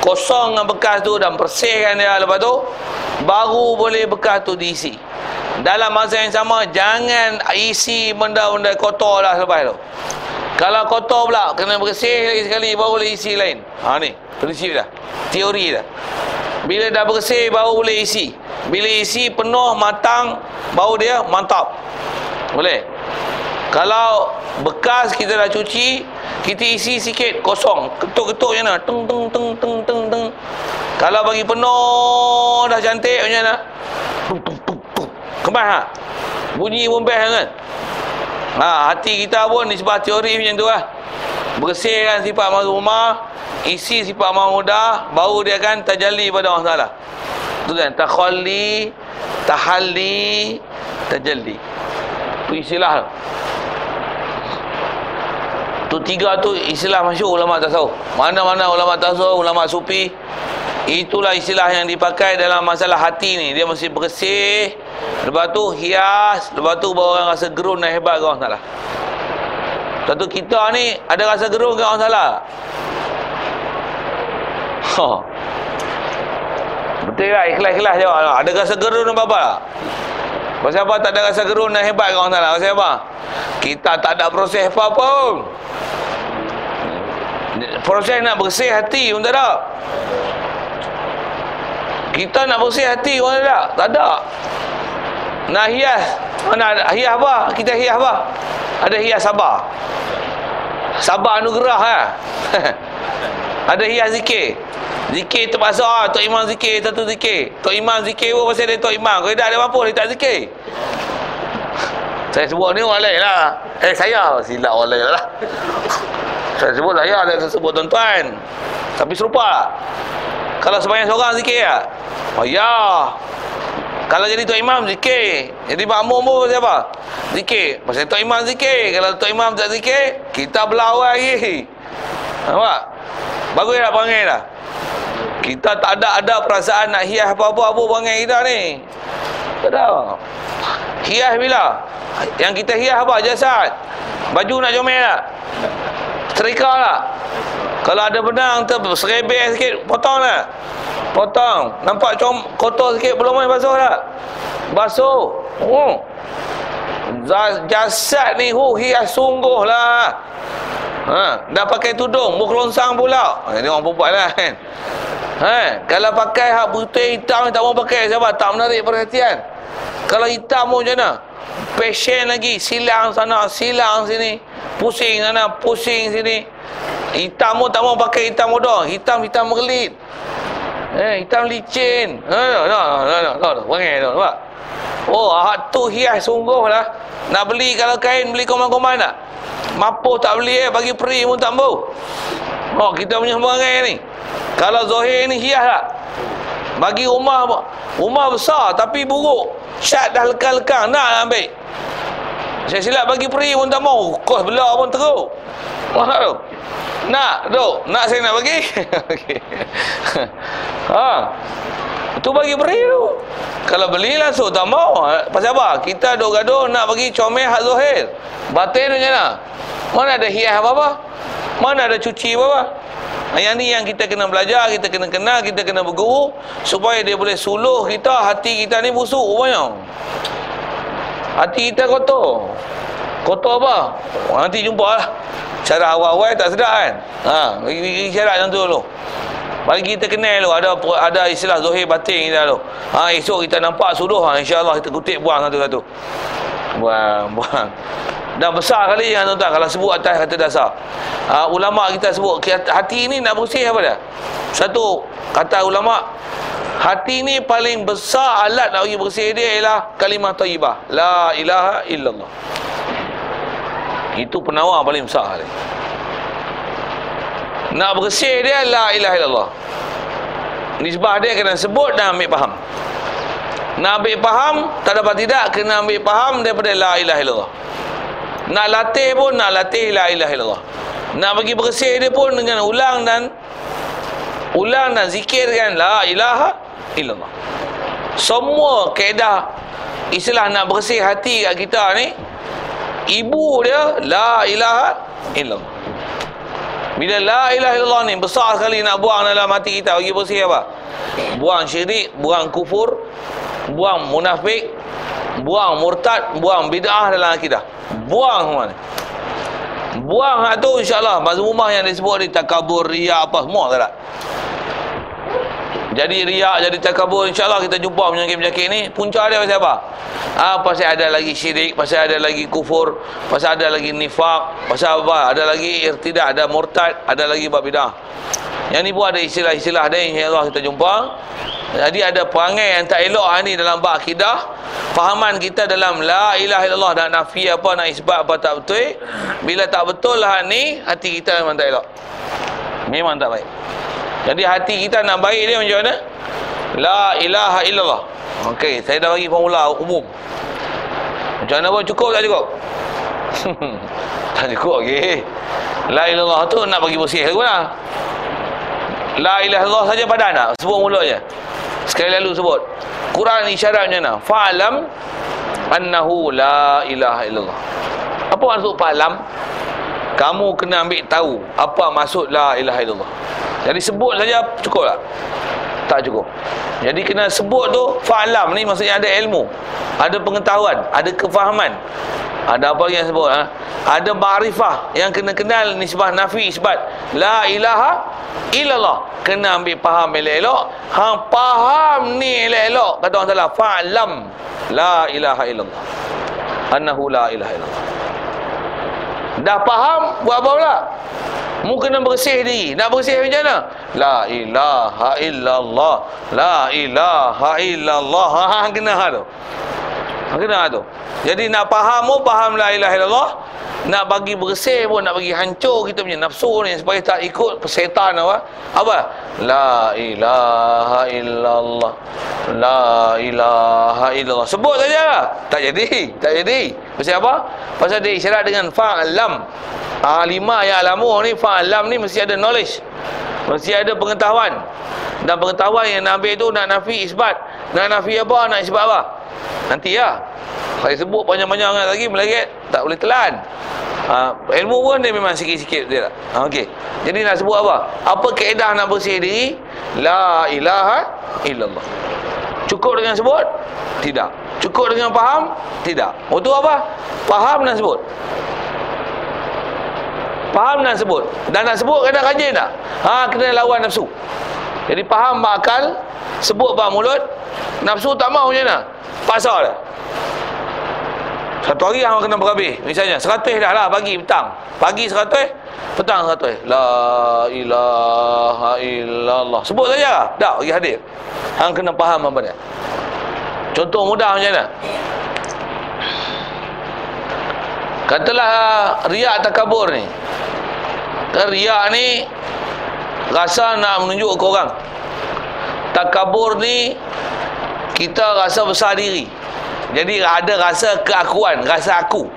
kosongkan bekas tu dan bersihkan dia. Lepas tu baru boleh bekas tu diisi. Dalam masa yang sama jangan isi benda-benda kotor lah lepas tu. Kalau kotor pula kena bersih lagi sekali baru boleh isi lain. Ha ni prinsip dah, teori dah. Bila dah bersih baru boleh isi. Bila isi penuh matang baru dia mantap. Boleh? Kalau bekas kita dah cuci, kita isi sikit kosong, ketuk-ketuk je nak teng teng teng teng teng teng. Kalau bagi penuh dah cantik macam mana? Tuk tuk tuk tuk. Kemas ha? Bunyi pun best kan? Ha, hati kita pun nisbah teori macam tu lah. bersihkan sifat marhumah, isi sifat mahmudah, baru dia akan tajalli pada Allah Taala. Itu kan takhalli, tahalli, tajalli. Itu istilah tu. Tu tiga tu istilah masyhur ulama tasawuf. Mana-mana ulama tasawuf, ulama sufi, itulah istilah yang dipakai dalam masalah hati ni. Dia mesti bersih, lepas tu hias, lepas tu baru orang rasa gerun dan hebat ke Allah Taala. Lepas tu kita ni ada rasa gerun ke Allah Taala? Ha. Betul lah, ikhlas-ikhlas jawab lah. Ada rasa gerun apa-apa tak? Pasal apa tak ada rasa gerun dan hebat ke Allah Taala? Pasal apa? Kita tak ada proses apa pun. Proses nak bersih hati pun tak ada. Kita nak bersih hati orang tak? Tak ada. Nak hias, mana hias apa? Kita hias apa? Ada hias sabar. Sabar anugerah ah. Ha? Ada hias zikir. Zikir terpaksa ah, tok imam zikir, satu zikir. Tok imam zikir pun pasal dia tok imam. Kalau tak ada apa-apa dia tak zikir. Saya sebut ni orang lain lah. Eh saya silap orang lain lah. Saya sebut saya, saya sebut tuan-tuan. Tapi serupa. Kalau sebanyak seorang zikir tak? Oh ya. Kalau jadi tok imam zikir, jadi makmum pun pasal apa? Zikir. Pasal tok imam zikir. Kalau tok imam tak zikir, kita berlawan lagi. Nampak? Bagus tak perangai dah? Kita tak ada ada perasaan nak hias apa-apa apa perangai kita ni. Tak ada. Hias bila? Yang kita hias apa? Jasad. Baju nak comel tak? Setrika tak? Kalau ada benang terserebek sikit, potong tak? Potong. Nampak com kotor sikit, belum main basuh tak? Basuh. Oh. Jasad ni hu hias sungguhlah. Ha, dah pakai tudung, muka longsang pula. Ini orang perempuan lah kan. Ha, kalau pakai hak putih hitam ni tak mau pakai sebab tak menarik perhatian. Kalau hitam pun macam mana? Passion lagi, silang sana, silang sini, pusing sana, pusing sini. Hitam pun tak mau pakai hitam muda. Hitam hitam merlit. Eh, hitam licin. Ha, no, no, no, no, no, no. Wangai tu, nampak? Oh, hak tu hias sungguhlah. Nak beli kalau kain beli koman-koman tak? Mampu tak beli eh, bagi peri pun tak mampu. Oh, kita punya perangai ni. Kalau Zohir ni hias tak? Bagi rumah rumah besar tapi buruk. Cat dah lekang-lekang, nak ambil. Saya silap bagi peri pun tak mau. Kos belah pun teruk. Wah nak tu. Nak tu. Nak saya nak bagi. Okey. Ha. Tu bagi peri tu. Kalau beli langsung tak mau. Pasal apa? Kita duk gaduh nak bagi comel hak Zohir. Batin macam mana? Mana ada hias apa-apa? Mana ada cuci apa-apa? Yang ni yang kita kena belajar, kita kena kenal, kita kena berguru supaya dia boleh suluh kita, hati kita ni busuk rupanya. Hati kita kotor. Kotor apa? Nanti jumpa lah. Cara awal-awal tak sedap kan? Ha, bagi syarat macam tu dulu. Bagi kita kenal dulu. Ada ada istilah Zohir batin kita dulu. Ha, esok kita nampak suluh. Ha, InsyaAllah kita kutip buang satu-satu. Buang, buang. Dah besar kali yang tuan-tuan. Kalau sebut atas kata dasar. Ha, ulama kita sebut. Hati ni nak bersih apa dah? Satu, kata ulama. Hati ni paling besar alat nak bagi bersih dia ialah kalimah taibah. La ilaha illallah. Itu penawar paling besar dia. Nak bersih dia la ilaha illallah. Nisbah dia kena sebut dan ambil faham. Nak ambil faham, tak dapat tidak kena ambil faham daripada la ilaha illallah. Nak latih pun nak latih la ilaha illallah. Nak bagi bersih dia pun dengan ulang dan ulang dan zikirkan la ilaha illallah. Semua kaedah istilah nak bersih hati kat kita ni, ibu dia la ilaha illallah. Bila la ilaha illallah ni besar sekali nak buang dalam hati kita, bagi bersih apa? Buang syirik, buang kufur, buang munafik, buang murtad, buang bid'ah dalam akidah. Buang semua ni. Buang hak tu insya-Allah. Mazmumah yang disebut ni takabur, riak apa semua tak ada. Jadi riak, jadi takabur, insya-Allah kita jumpa penyakit-penyakit ni punca dia pasal apa? Ah ha, pasal ada lagi syirik, pasal ada lagi kufur, pasal ada lagi nifaq, pasal apa? Ada lagi irtidah, ada murtad, ada lagi bab bidah. Yang ni pun ada istilah-istilah dia, insya-Allah kita jumpa. Jadi ada perangai yang tak elok ni dalam bab akidah. Fahaman kita dalam la ilaha illallah, nak nafi apa, nak isbat apa tak betul. Bila tak betul lah ni, hati kita memang tak elok, memang tak baik. Jadi hati kita nak baik dia macam mana? La ilaha illallah. Okey, saya dah bagi formula umum. Macam mana pun cukup tak cukup? Tak cukup lagi. La ilallah tu nak bagi bersih aku lah. La ilaha illallah saja padan tak? Sebut mulut je. Sekali lalu sebut. Quran isyarat macam mana? Fa'alam annahu la ilaha illallah. Apa maksud fa'alam? Kamu kena ambil tahu apa maksud la ilaha illallah. Jadi sebut saja cukup tak? Tak cukup. Jadi kena sebut tu. Fa'alam ni maksudnya ada ilmu, ada pengetahuan, ada kefahaman. Ada apa yang sebut ha? Ada ma'rifah yang kena kenal nisbah nafi isbat la ilaha illallah. Kena ambil faham elok-elok. Hang faham ni elok-elok. Kata orang salah, fa'lam la ilaha illallah annahu la ilaha illallah. Dah faham buat apa pula? Mu kena bersih diri. Nak bersih macam mana? La ilaha illallah, la ilaha illallah. Hang kena ha tu. Kena tu. Jadi nak faham pun faham la ilaha illallah, nak bagi bersih pun, nak bagi hancur kita punya nafsu ni supaya tak ikut setan apa. Apa? La ilaha illallah, la ilaha illallah. Sebut saja. Tak jadi, tak jadi. Pasal apa? Pasal dia isyarat dengan fa'lam. Alimah ya alamu ni, fa'lam ni mesti ada knowledge, mesti ada pengetahuan. Dan pengetahuan yang nak ambil tu nak nafi isbat, nak nafi apa, nak isbat apa. Nanti ya, saya sebut panjang-panjang lagi meleket, tak boleh telan. Ha, ilmu pun dia memang sikit-sikit dia tak. Ha, okey. Jadi nak sebut apa? Apa kaedah nak bersih diri? La ilaha illallah. Cukup dengan sebut? Tidak. Cukup dengan faham? Tidak. Untuk apa? Faham dan sebut. Faham dan sebut. Dan nak sebut kena rajin tak? Ha, kena lawan nafsu. Jadi faham bak akal, sebut bak mulut, nafsu tak mau macam mana? Paksa dah. Satu hari hang kena berhabis. Misalnya seratus dah lah pagi petang. Pagi seratus, petang seratus. La ilaha illallah. Sebut saja. Dah pergi hadir. Hang kena faham apa dia. Contoh mudah macam mana? Katalah riak takabur ni. Riak ni rasa nak menunjuk ke orang. Takabur ni kita rasa besar diri. Jadi ada rasa keakuan, rasa aku.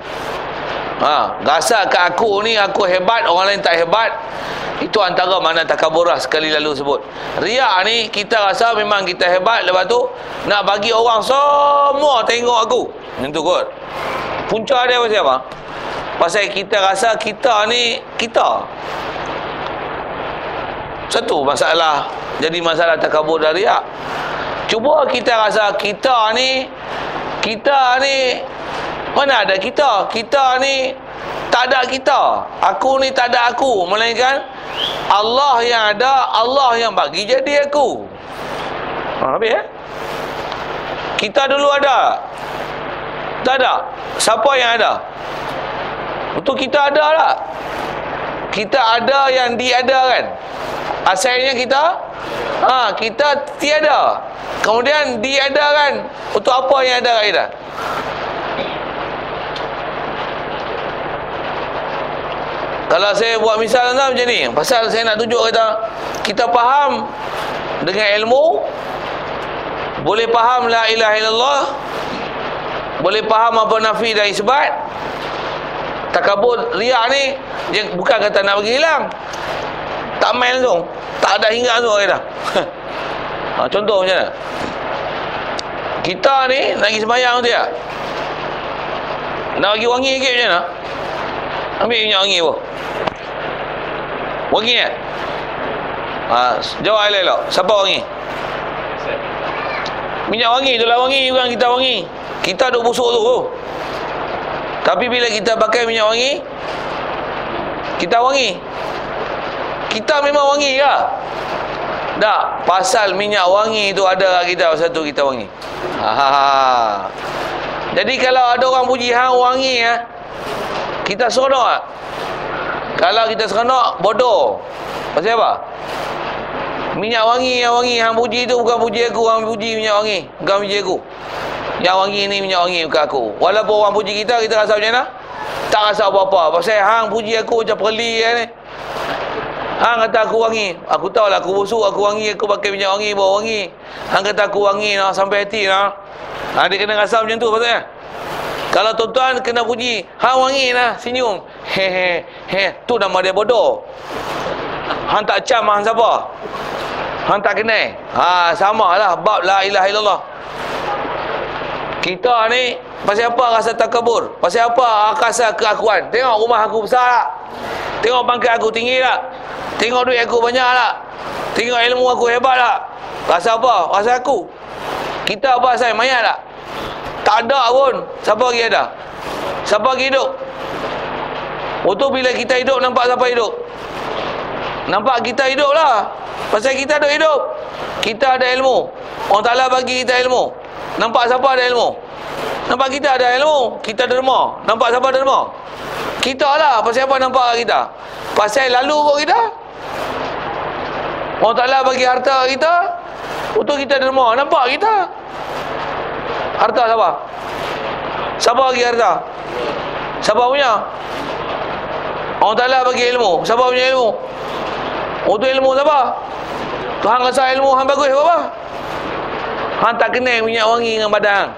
Ha, rasa ke aku ni, aku hebat, orang lain tak hebat. Itu antara mana takaburah sekali lalu sebut. Riya ni kita rasa memang kita hebat, lepas tu nak bagi orang semua tengok aku. Itu kot. Punca dia pasal apa? Pasal kita rasa kita ni kita. Satu masalah jadi masalah takabur dan riak. Cuba kita rasa kita ni, kita ni mana ada kita? Kita ni tak ada kita. Aku ni tak ada aku, melainkan Allah yang ada, Allah yang bagi jadi aku. Ha, habis eh? Kita dulu ada? Tak ada. Siapa yang ada? Betul kita ada tak? Kita ada yang diadakan. Asalnya kita ha, kita tiada. Kemudian diadakan. Untuk apa yang ada kita? Kalau saya buat misal lah, macam ni. Pasal saya nak tunjuk kata kita faham dengan ilmu, boleh faham la ilaha illallah, boleh faham apa nafi dan isbat. Takabur riak ni dia bukan kata nak bagi hilang. Tak main langsung, tak ada hinggap tu kata. Ha, contoh macam mana? Kita ni nak pergi sembahyang tu ya. Nak bagi wangi sikit macam mana? Ambil minyak wangi apa? Wangi kan? Ha, jawab elok-elok. Siapa wangi? Minyak wangi tu lah wangi, bukan kita wangi. Kita duk busuk tu oh. Tapi bila kita pakai minyak wangi, kita wangi. Kita memang wangi ke? Tak. Pasal minyak wangi tu ada kita, pasal tu kita wangi. Ha. Jadi kalau ada orang puji hang wangi eh, kita seronok tak? Kalau kita seronok bodoh. Pasal apa? minyak wangi yang wangi hang puji tu bukan puji aku, hang puji minyak wangi, bukan puji aku. Yang wangi ni minyak wangi bukan aku. Walaupun orang puji kita, kita rasa macam mana? Tak rasa apa-apa. Pasal hang puji aku macam perli kan ni. Hang kata aku wangi. Aku tahulah aku busuk, aku wangi, aku pakai minyak wangi, bau wangi. Hang kata aku wangi nah, sampai hati nah. Ha, dia kena rasa macam tu patutnya. Kalau tuan-tuan kena puji, hang wangi nah, senyum. Hehe, he, tu nama dia bodoh. Hang tak cam hang siapa? Hang tak kenal. Ha, samalah bab la ilaha illallah. Kita ni pasal apa rasa takabur? Pasal apa rasa keakuan? Tengok rumah aku besar tak? Tengok pangkat aku tinggi tak? Tengok duit aku banyak tak? Tengok ilmu aku hebat tak? Rasa apa? Rasa aku. Kita apa saya mayat tak? Tak ada pun. Siapa lagi ada? Siapa lagi hidup? Waktu bila kita hidup nampak siapa hidup? Nampak kita hidup lah. Pasal kita ada hidup. Kita ada ilmu. Orang Ta'ala bagi kita ilmu. Nampak siapa ada ilmu? Nampak kita ada ilmu. Kita derma. Nampak siapa derma? Kita lah. Pasal apa nampak kita? Pasal lalu kot kita. Orang Ta'ala bagi harta kita. Untuk kita derma. Nampak kita. Harta siapa? Siapa bagi harta? Siapa punya? Orang Ta'ala bagi ilmu. Siapa punya ilmu? Untuk ilmu siapa? Tuhan rasa ilmu hang bagus apa? Hang tak kenal minyak wangi dengan badan hang.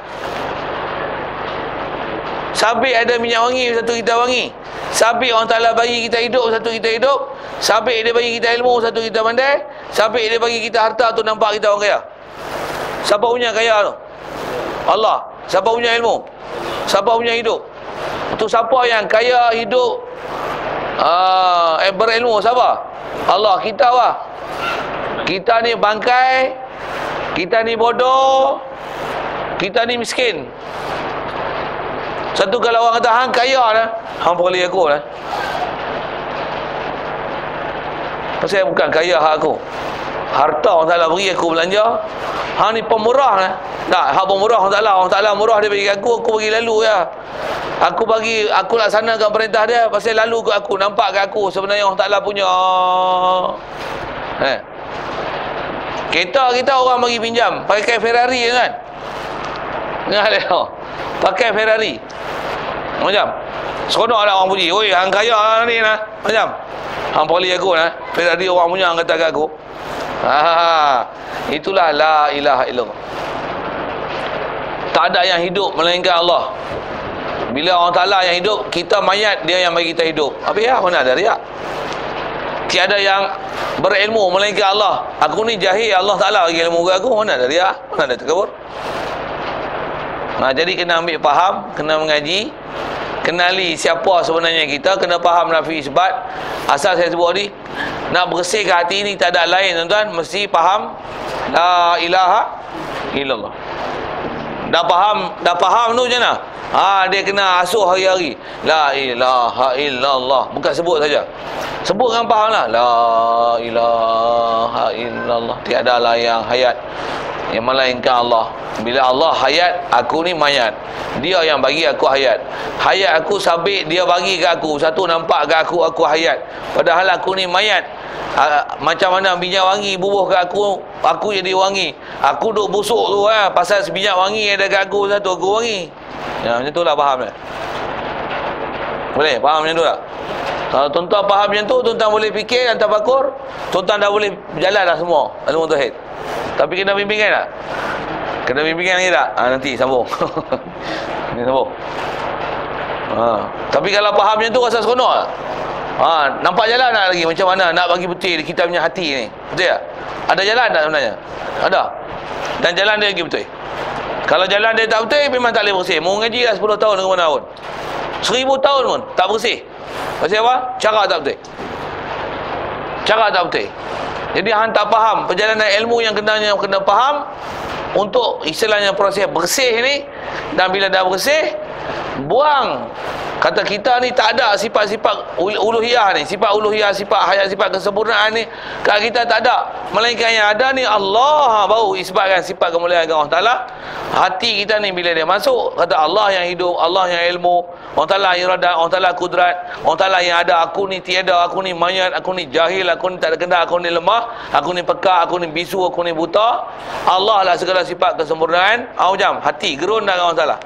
Sabit ada minyak wangi, satu kita wangi. Sabit orang Ta'ala bagi kita hidup, satu kita hidup. Sabit dia bagi kita ilmu, satu kita pandai. Sabit dia bagi kita harta, tu nampak kita orang kaya. Siapa punya kaya tu? Allah. Siapa punya ilmu? Siapa punya hidup? Tu siapa yang kaya, hidup, ah, eh, berilmu siapa? Allah. Kita lah. Kita ni bangkai, kita ni bodoh, kita ni miskin. Satu kalau orang kata hang kaya lah, hang perli aku lah. Pasal bukan kaya hak aku. Harta orang Ta'ala beri aku belanja. Hang ni pemurah lah. Tak, hak pemurah orang Ta'ala. Orang Ta'ala murah dia bagi aku, aku bagi lalu ya. Aku bagi, aku laksanakan perintah dia. Pasal lalu ke aku, nampak ke aku. Sebenarnya orang Ta'ala punya. Eh. Kereta kita orang bagi pinjam. Pakai Ferrari kan. Dengar dia. Pakai Ferrari. Macam. Seronok lah orang puji. Oi, hang kaya lah ni lah. Macam. Hang poli aku lah. Ferrari orang punya, hang kata ke aku. Ha, itulah la ilaha illallah. Tak ada yang hidup melainkan Allah. Bila Allah Ta'ala yang hidup, kita mayat, dia yang bagi kita hidup. Apa ya? Mana ada riak? Tiada yang berilmu melainkan Allah. Aku ni jahil, Allah Ta'ala bagi ilmu ke aku. Mana ada riak? Mana ada takabur? Nah, jadi kena ambil faham, kena mengaji, kenali siapa sebenarnya kita, kena faham nafi isbat. Asal saya sebut ni, nak bersihkan hati ni tak ada lain tuan-tuan, mesti faham la ilaha illallah. Dah faham, dah faham tu macam mana? Ha, dia kena asuh hari-hari. La ilaha illallah. Bukan sebut saja. Sebut kan faham lah. La ilaha illallah. Tiada lah yang hayat yang melainkan Allah. Bila Allah hayat, aku ni mayat. Dia yang bagi aku hayat. Hayat aku sabit, dia bagi ke aku. Satu nampak ke aku, aku hayat. Padahal aku ni mayat. Ha, macam mana minyak wangi bubuh ke aku, aku jadi wangi. Aku duk busuk tu ha, pasal minyak wangi ada ke aku, satu aku wangi. Ya, macam tu lah faham tak? Boleh faham macam tu tak? Kalau tuan-tuan faham macam tu, tuan-tuan boleh fikir dan tafakur. Tuan-tuan dah boleh berjalan dah semua ilmu tauhid. Tapi kena bimbingan tak? Kena bimbingan lagi tak? Ha, nanti sambung. Nanti sambung. Ha. Tapi kalau faham macam tu, rasa seronok tak? Ha, nampak jalan tak lagi? Macam mana nak bagi betul kita punya hati ni? Betul tak? Ada jalan tak sebenarnya? Ada. Dan jalan dia lagi betul. Kalau jalan dia tak betul, memang tak boleh bersih. Mau ngaji lah sepuluh tahun ke mana pun, seribu tahun pun tak bersih. Pasal apa? Cara tak betul. Cara tak betul. Jadi hang tak faham perjalanan ilmu yang kenanya kena faham. Untuk istilahnya proses bersih ni. Dan bila dah bersih, buang Kata kita ni tak ada sifat-sifat uluhiyah ni, sifat uluhiyah, sifat hayat, sifat kesempurnaan ni, kat kita tak ada. Melainkan yang ada ni Allah, baru isbatkan sifat kemuliaan Allah Ta'ala. Hati kita ni bila dia masuk, kata Allah yang hidup, Allah yang ilmu, Allah Ta'ala iradat, Allah Ta'ala kudrat, Allah Ta'ala yang ada. Aku ni tiada, aku ni mayat, aku ni jahil, aku ni tak ada kendak, aku ni lemah, aku ni pekak, aku ni bisu, aku ni buta. Allah lah segala sifat kesempurnaan. Ah, macam hati gerun dah Allah Ta'ala.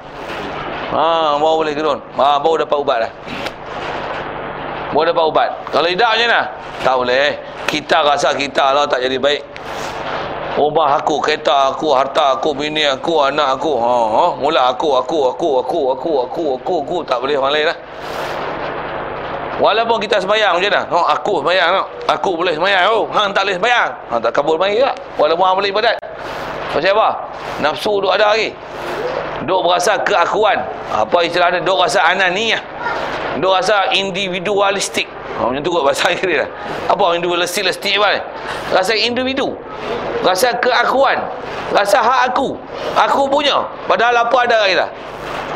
Ha, baru boleh gerun. Ha, baru dapat ubat dah. Baru dapat ubat. Kalau tidak macam mana? Tak boleh. Kita rasa kita lah tak jadi baik. Rumah aku, kereta aku, harta aku, bini aku, anak aku. Ha, ha. Mula aku, aku, aku, aku, aku, aku, aku, aku. Tak boleh orang lain lah. Walaupun kita sembahyang macam mana? No, aku sembahyang. No. Aku boleh sembahyang. Oh, hang tak boleh sembahyang. Hang tak kabur mari tak? Walaupun hang boleh ibadat. Pasal apa? Nafsu duk ada lagi. Duk berasa keakuan. Apa istilah dia? Duk rasa ananiah. Duk rasa individualistik. Oh, macam tu kot bahasa Inggeris lah. Apa individualistik apa ni? Rasa individu. Rasa keakuan. Rasa hak aku. Aku punya. Padahal apa ada kita?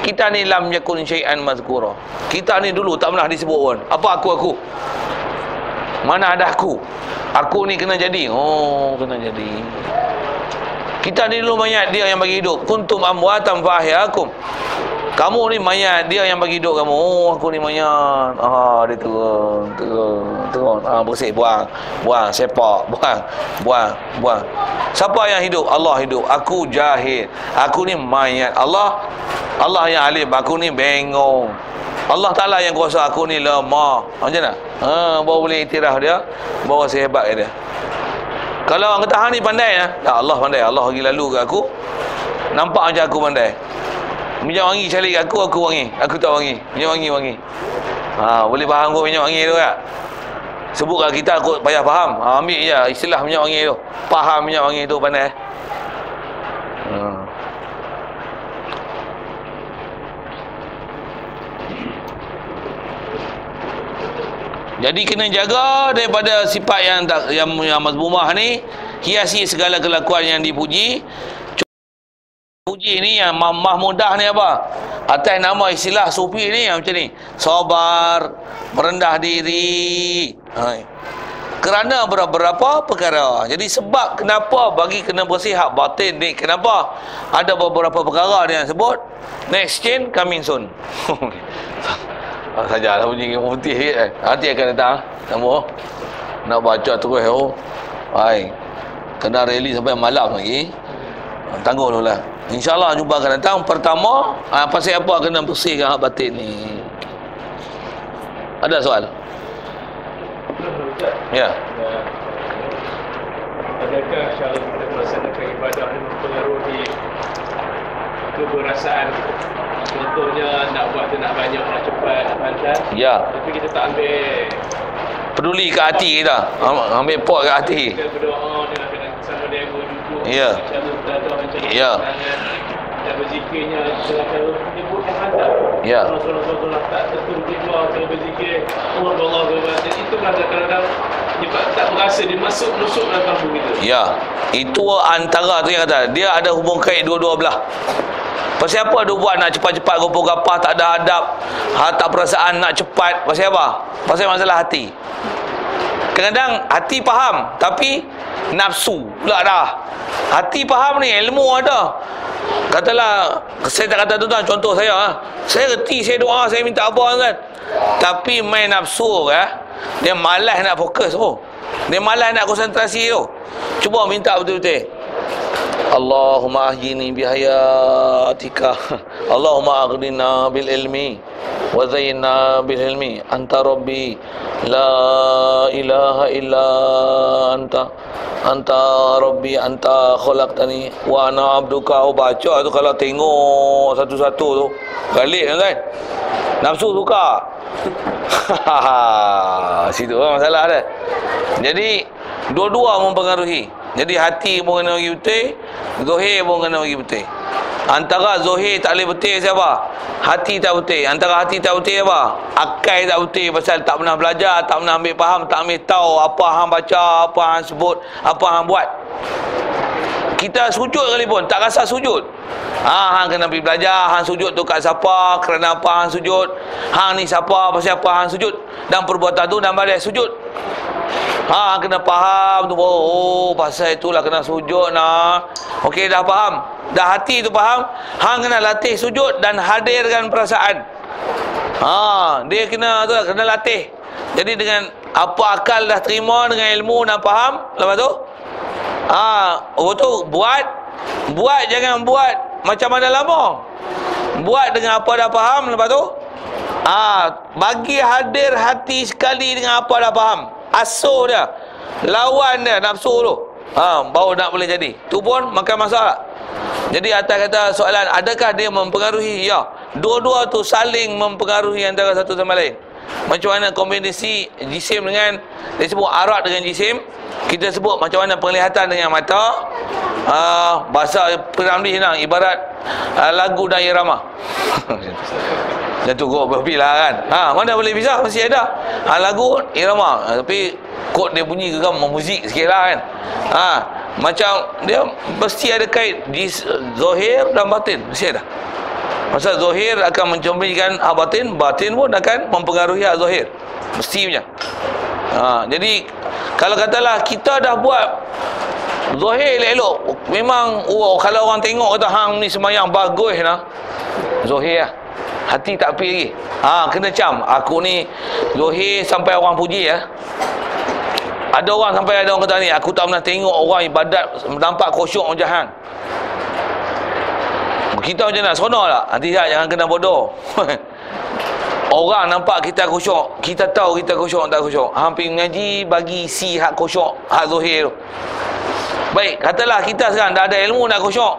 Kita ni lam yakun syai'an mazkura. Kita ni dulu tak pernah disebut pun. Apa aku-aku? Mana ada aku? Aku ni kena jadi. Oh, kena jadi. Kita ni dulu mayat, dia yang bagi hidup. Kuntum amwatan faahyakum. Kamu ni mayat, dia yang bagi hidup kamu. Oh, aku ni mayat. Ah, dia turun, turun, turun. Ah, bersih, buang, buang, sepak, buang, buang, buang. Siapa yang hidup? Allah hidup. Aku jahil. Aku ni mayat. Allah, Allah yang alim. Aku ni bengong. Allah Ta'ala yang kuasa. Aku ni lemah. Macam mana? Ah, baru boleh iktiraf dia. Baru sehebat dia. Kalau orang kata hang ni pandai lah. Tak, Allah pandai. Allah bagi lalu ke aku. Nampak macam aku pandai. Minyak wangi calik aku, aku wangi. Aku tak wangi. Minyak wangi, wangi. Ha, boleh faham kau minyak wangi tu tak? Sebut kat kita aku payah faham. Ha, ambil je istilah minyak wangi tu. Faham minyak wangi tu pandai. Hmm. Jadi kena jaga daripada sifat yang tak, yang, yang mazmumah ni. Hiasi segala kelakuan yang dipuji. Puji ni yang mahmudah ni apa? Atas nama istilah sufi ni yang macam ni. Sabar, merendah diri. Ha. Kerana beberapa perkara. Jadi sebab kenapa bagi kena bersih hak batin ni? Kenapa? Ada beberapa perkara dia yang sebut. Next chain coming soon. Ah, sajalah bunyi mufti sikit. Nanti akan datang. Sama. Nak baca terus oh. Baik. Kena rally sampai malam lagi. Tangguhlah. InsyaAllah jumpa akan datang. Pertama, ah, pasal apa kena bersihkan hak batin ni? Ada soal? Ya. Adakah syarat kita melaksanakan ibadah ini mempengaruhi keberasaan? Contohnya nak buat tu nak banyak, nak cepat, nak pantas. Ya. Tapi kita tak ambil peduli ke hati kita. Ambil pot ke hati. Kita berdoa dengan sama dia guru duduk. Ya. Ya. Dan berzikirnya kalau dia buat pantas. Ya. Kalau tak terus dia buat cara berzikir, Allah Allah Allah. Jadi itulah kadang-kadang dia tak berasa dia masuk nusuk dalam kampung kita. Ya. Itu antara tu yang kata dia ada hubung kait dua-dua belah. Pasal apa dia buat nak cepat-cepat, gopah-gopah, tak ada adab, ha, tak perasaan nak cepat. Pasal apa? Pasal masalah hati. Kadang-kadang hati faham, tapi nafsu pula dah. Hati faham ni, ilmu ada. Katalah, saya tak kata tuan-tuan, contoh saya. Ha? Saya reti, saya doa, saya minta apa kan. Tapi main nafsu kan, dia malas nak fokus oh. Dia malas nak konsentrasi tu. Cuba minta betul-betul. Allahumma ahyini bihayatika, Allahumma aghnina bil ilmi wa zayyinna bil ilmi, anta rabbi la ilaha illa anta, anta rabbi anta khalaqtani wa ana abduka. Oh, baca tu kalau tengok satu-satu tu galik kan, nafsu suka. Situ lah masalah dia. Jadi dua-dua mempengaruhi. Jadi hati pun kena bagi betul, zohir pun kena bagi betul. Antara zohir tak boleh betul siapa? Hati tak betul. Antara hati tak betul apa? Akal tak betul pasal tak pernah belajar, tak pernah ambil faham, tak ambil tahu apa hang baca, apa hang sebut, apa hang buat. Kita sujud kali pun tak rasa sujud. Ah, hang kena pergi belajar, hang sujud tu kat siapa, kerana apa hang sujud, hang ni siapa, pasal apa hang sujud, dan perbuatan tu dan balas sujud. Ha, hang kena faham tu. Oh, oh, pasal itulah kena sujud nah. Okey, dah faham, dah hati tu faham. Hang kena latih sujud dan hadirkan perasaan. Ha, dia kena tu, kena latih. Jadi dengan apa akal dah terima, dengan ilmu dah faham, lepas tu ah, ha, oh tu buat. Buat, jangan buat macam mana lama. Buat dengan apa dah faham. Lepas tu ah, bagi hadir hati sekali dengan apa dah faham. Asuh dia, lawan dia, nafsu tu ah, baru nak boleh jadi. Tu pun makan masalah. Jadi atas kata soalan, adakah dia mempengaruhi? Ya, dua-dua tu saling mempengaruhi antara satu sama lain. Macam mana kombinasi jisim dengan, dia sebut arat dengan jisim, kita sebut macam mana penglihatan dengan mata. Uh, bahasa Piramli senang, ibarat uh, lagu dan irama. Jatuh kod berpilah kan. Ha, mana boleh pisah, mesti ada. Ha, lagu, irama, ha, tapi kod dia bunyi geram memuzik sikitlah kan. Ha, macam dia mesti ada kait di zahir dan batin, mesti ada. Masa zahir akan mencerminkan batin, batin pun akan mempengaruhi zahir. Mesti punya. Ha, jadi kalau katalah kita dah buat zahir elok-elok, memang oh, kalau orang tengok kata hang ni sembahyang bagus nah. Zahir lah. Hati tak pergi lagi. Ha, kena cam. Aku ni zahir sampai orang puji ya. Ada orang sampai ada orang kata ni, aku tak pernah tengok orang ibadat nampak khusyuk macam hang. Kita macam nak seronok tak? Nanti tak, jangan kena bodoh. Orang nampak kita khusyuk, kita tahu kita khusyuk tak khusyuk. Hampir mengaji bagi si hak khusyuk, hak zahir tu. Baik, katalah kita sekarang dah ada ilmu nak khusyuk,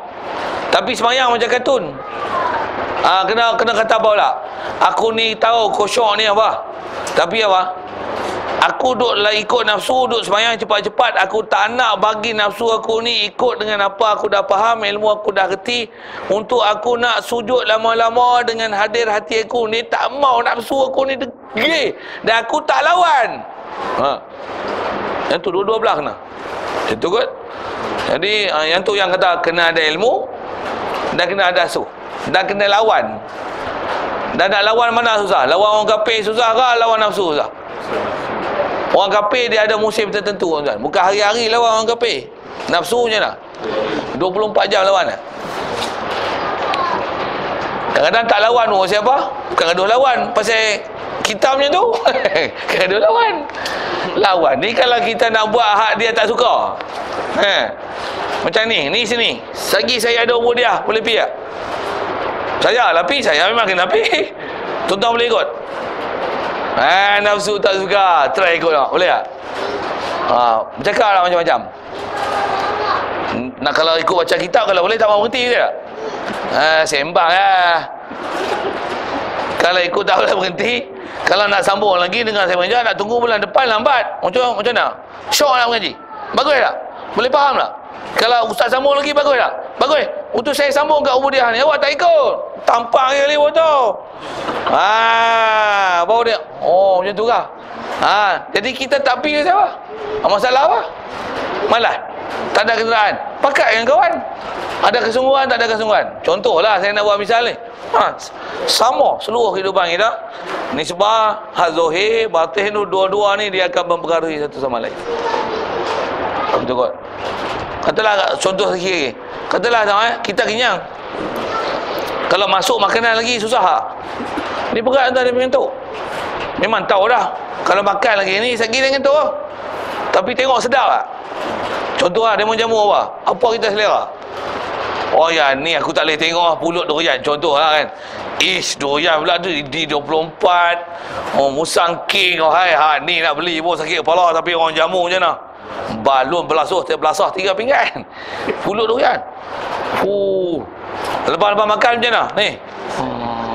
tapi semayang macam kartun. Ah, kena kena kata apa pula? Aku ni tahu khusyuk ni apa, tapi apa? Aku duk lah ikut nafsu, duk semayang cepat-cepat. Aku tak nak bagi nafsu aku ni ikut dengan apa aku dah faham, ilmu aku dah reti. Untuk aku nak sujud lama-lama dengan hadir hati aku ni, tak mau nafsu aku ni degil, dan aku tak lawan. Ha, yang tu dua-dua belah kena. Itu kot. Jadi yang tu yang kata kena ada ilmu, dan kena ada asuh, dan kena lawan. Dan nak lawan mana susah? Lawan orang kafir susah ke lawan nafsu susah? Orang kafir dia ada musim tertentu, tuan. Bukan hari-hari lawan orang kafir. Nafsunya lah dua puluh empat jam lawan lah. Kadang-kadang tak lawan pun siapa? Bukan gaduh lawan pasal kita punya tu. Gaduh lawan. Lawan ni kalau kita nak buat hak dia tak suka. Ha. Macam ni, ni sini. Sagi saya ada umur dia, boleh pergi tak? Saya lah pergi, saya memang kena pergi. Tuan-tuan boleh ikut. Eh, nafsu tak suka, try ikut tak? Boleh tak? Ha, bercakap lah macam-macam. Nak kalau ikut baca kitab, kalau boleh tak mahu berhenti ke tak? Eh, sembang lah. Kalau ikut tak boleh berhenti, kalau nak sambung lagi dengan saya mengajar, nak tunggu bulan depan lambat. Macam macam mana? Syok nak mengaji. Bagus tak? Boleh faham tak? Kalau ustaz sambung lagi, bagus tak? Bagus. Untuk saya sambung kat umur dia ni, awak tak ikut. Tampang dia lewat tu. Ah, baru dia. Oh, macam tu kah? Ah, jadi kita tak pergi ke siapa? Masalah apa? Malah tak ada kenderaan. Pakat dengan kawan. Ada kesungguhan, tak ada kesungguhan. Contohlah saya nak buat misal ni. Ha, sama seluruh kehidupan kita. Nisbah, zahir, batin tu dua-dua ni dia akan mempengaruhi satu sama lain. Betul kot. Katalah contoh sekali. Katalah tak, eh, kita kenyang. Kalau masuk makanan lagi susah tak? Dia berat tuan, dia mengantuk. Memang tahu dah. Kalau makan lagi ni segi dia mengantuk lah. Tapi tengok sedap tak? Contoh lah, dia mau jamu apa? Apa kita selera? Oh ya, ni aku tak boleh tengok pulut durian. Contoh lah kan. Ish, durian pula tu di dua puluh empat. Oh, musang king. Oh, hai, ha, ni nak beli pun sakit kepala. Tapi orang jamu je nak. Balon berlasuh, berlasah tiga pinggan. Pulut durian. Fuh. Lepas-lepas makan macam mana? Ni. Hmm.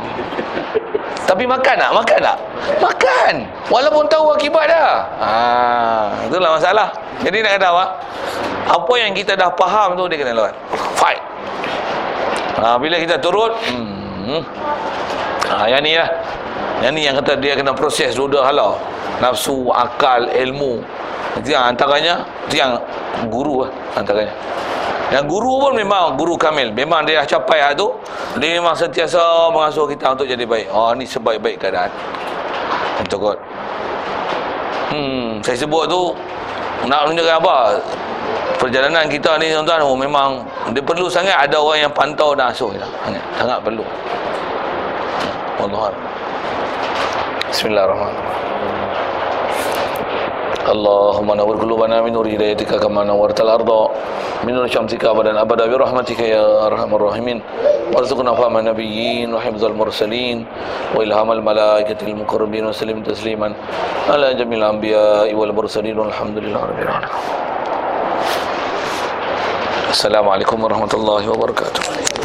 Tapi makan tak? Makan tak? Makan. Walaupun tahu akibat dah. Ah, itulah masalah. Jadi nak kata apa? Apa yang kita dah faham tu dia kena lawan. Fight. Ah, bila kita turut, hmm. Ah, yang ni lah. Yang ni yang kata dia kena proses dua-dua halau. Nafsu, akal, ilmu. Itu yang antaranya, itu yang guru lah antaranya. Dan guru pun memang guru kamil, memang dia capai hal tu, dia memang sentiasa mengasuh kita untuk jadi baik. Oh, ni sebaik-baik keadaan. Betul kot. Hmm, saya sebut tu nak menunjukkan apa? Perjalanan kita ni tuan-tuan, oh, memang dia perlu sangat ada orang yang pantau dan asuh kita. Sangat, sangat perlu. Wallahu. Bismillahirrahmanirrahim. Allahumma nawwir qulubana min nuri hidayatika kama nawwartal arda min nuri syamsika abadan abada bi rahmatika ya arhamar rahimin warzuqna fahman nabiyyin wa hifzal mursalin wa ilhamal malaikatil muqarrabin wa sallim tasliman ala jamil anbiya'i wal mursalin walhamdulillahirabbil alamin. Assalamualaikum warahmatullahi wabarakatuh.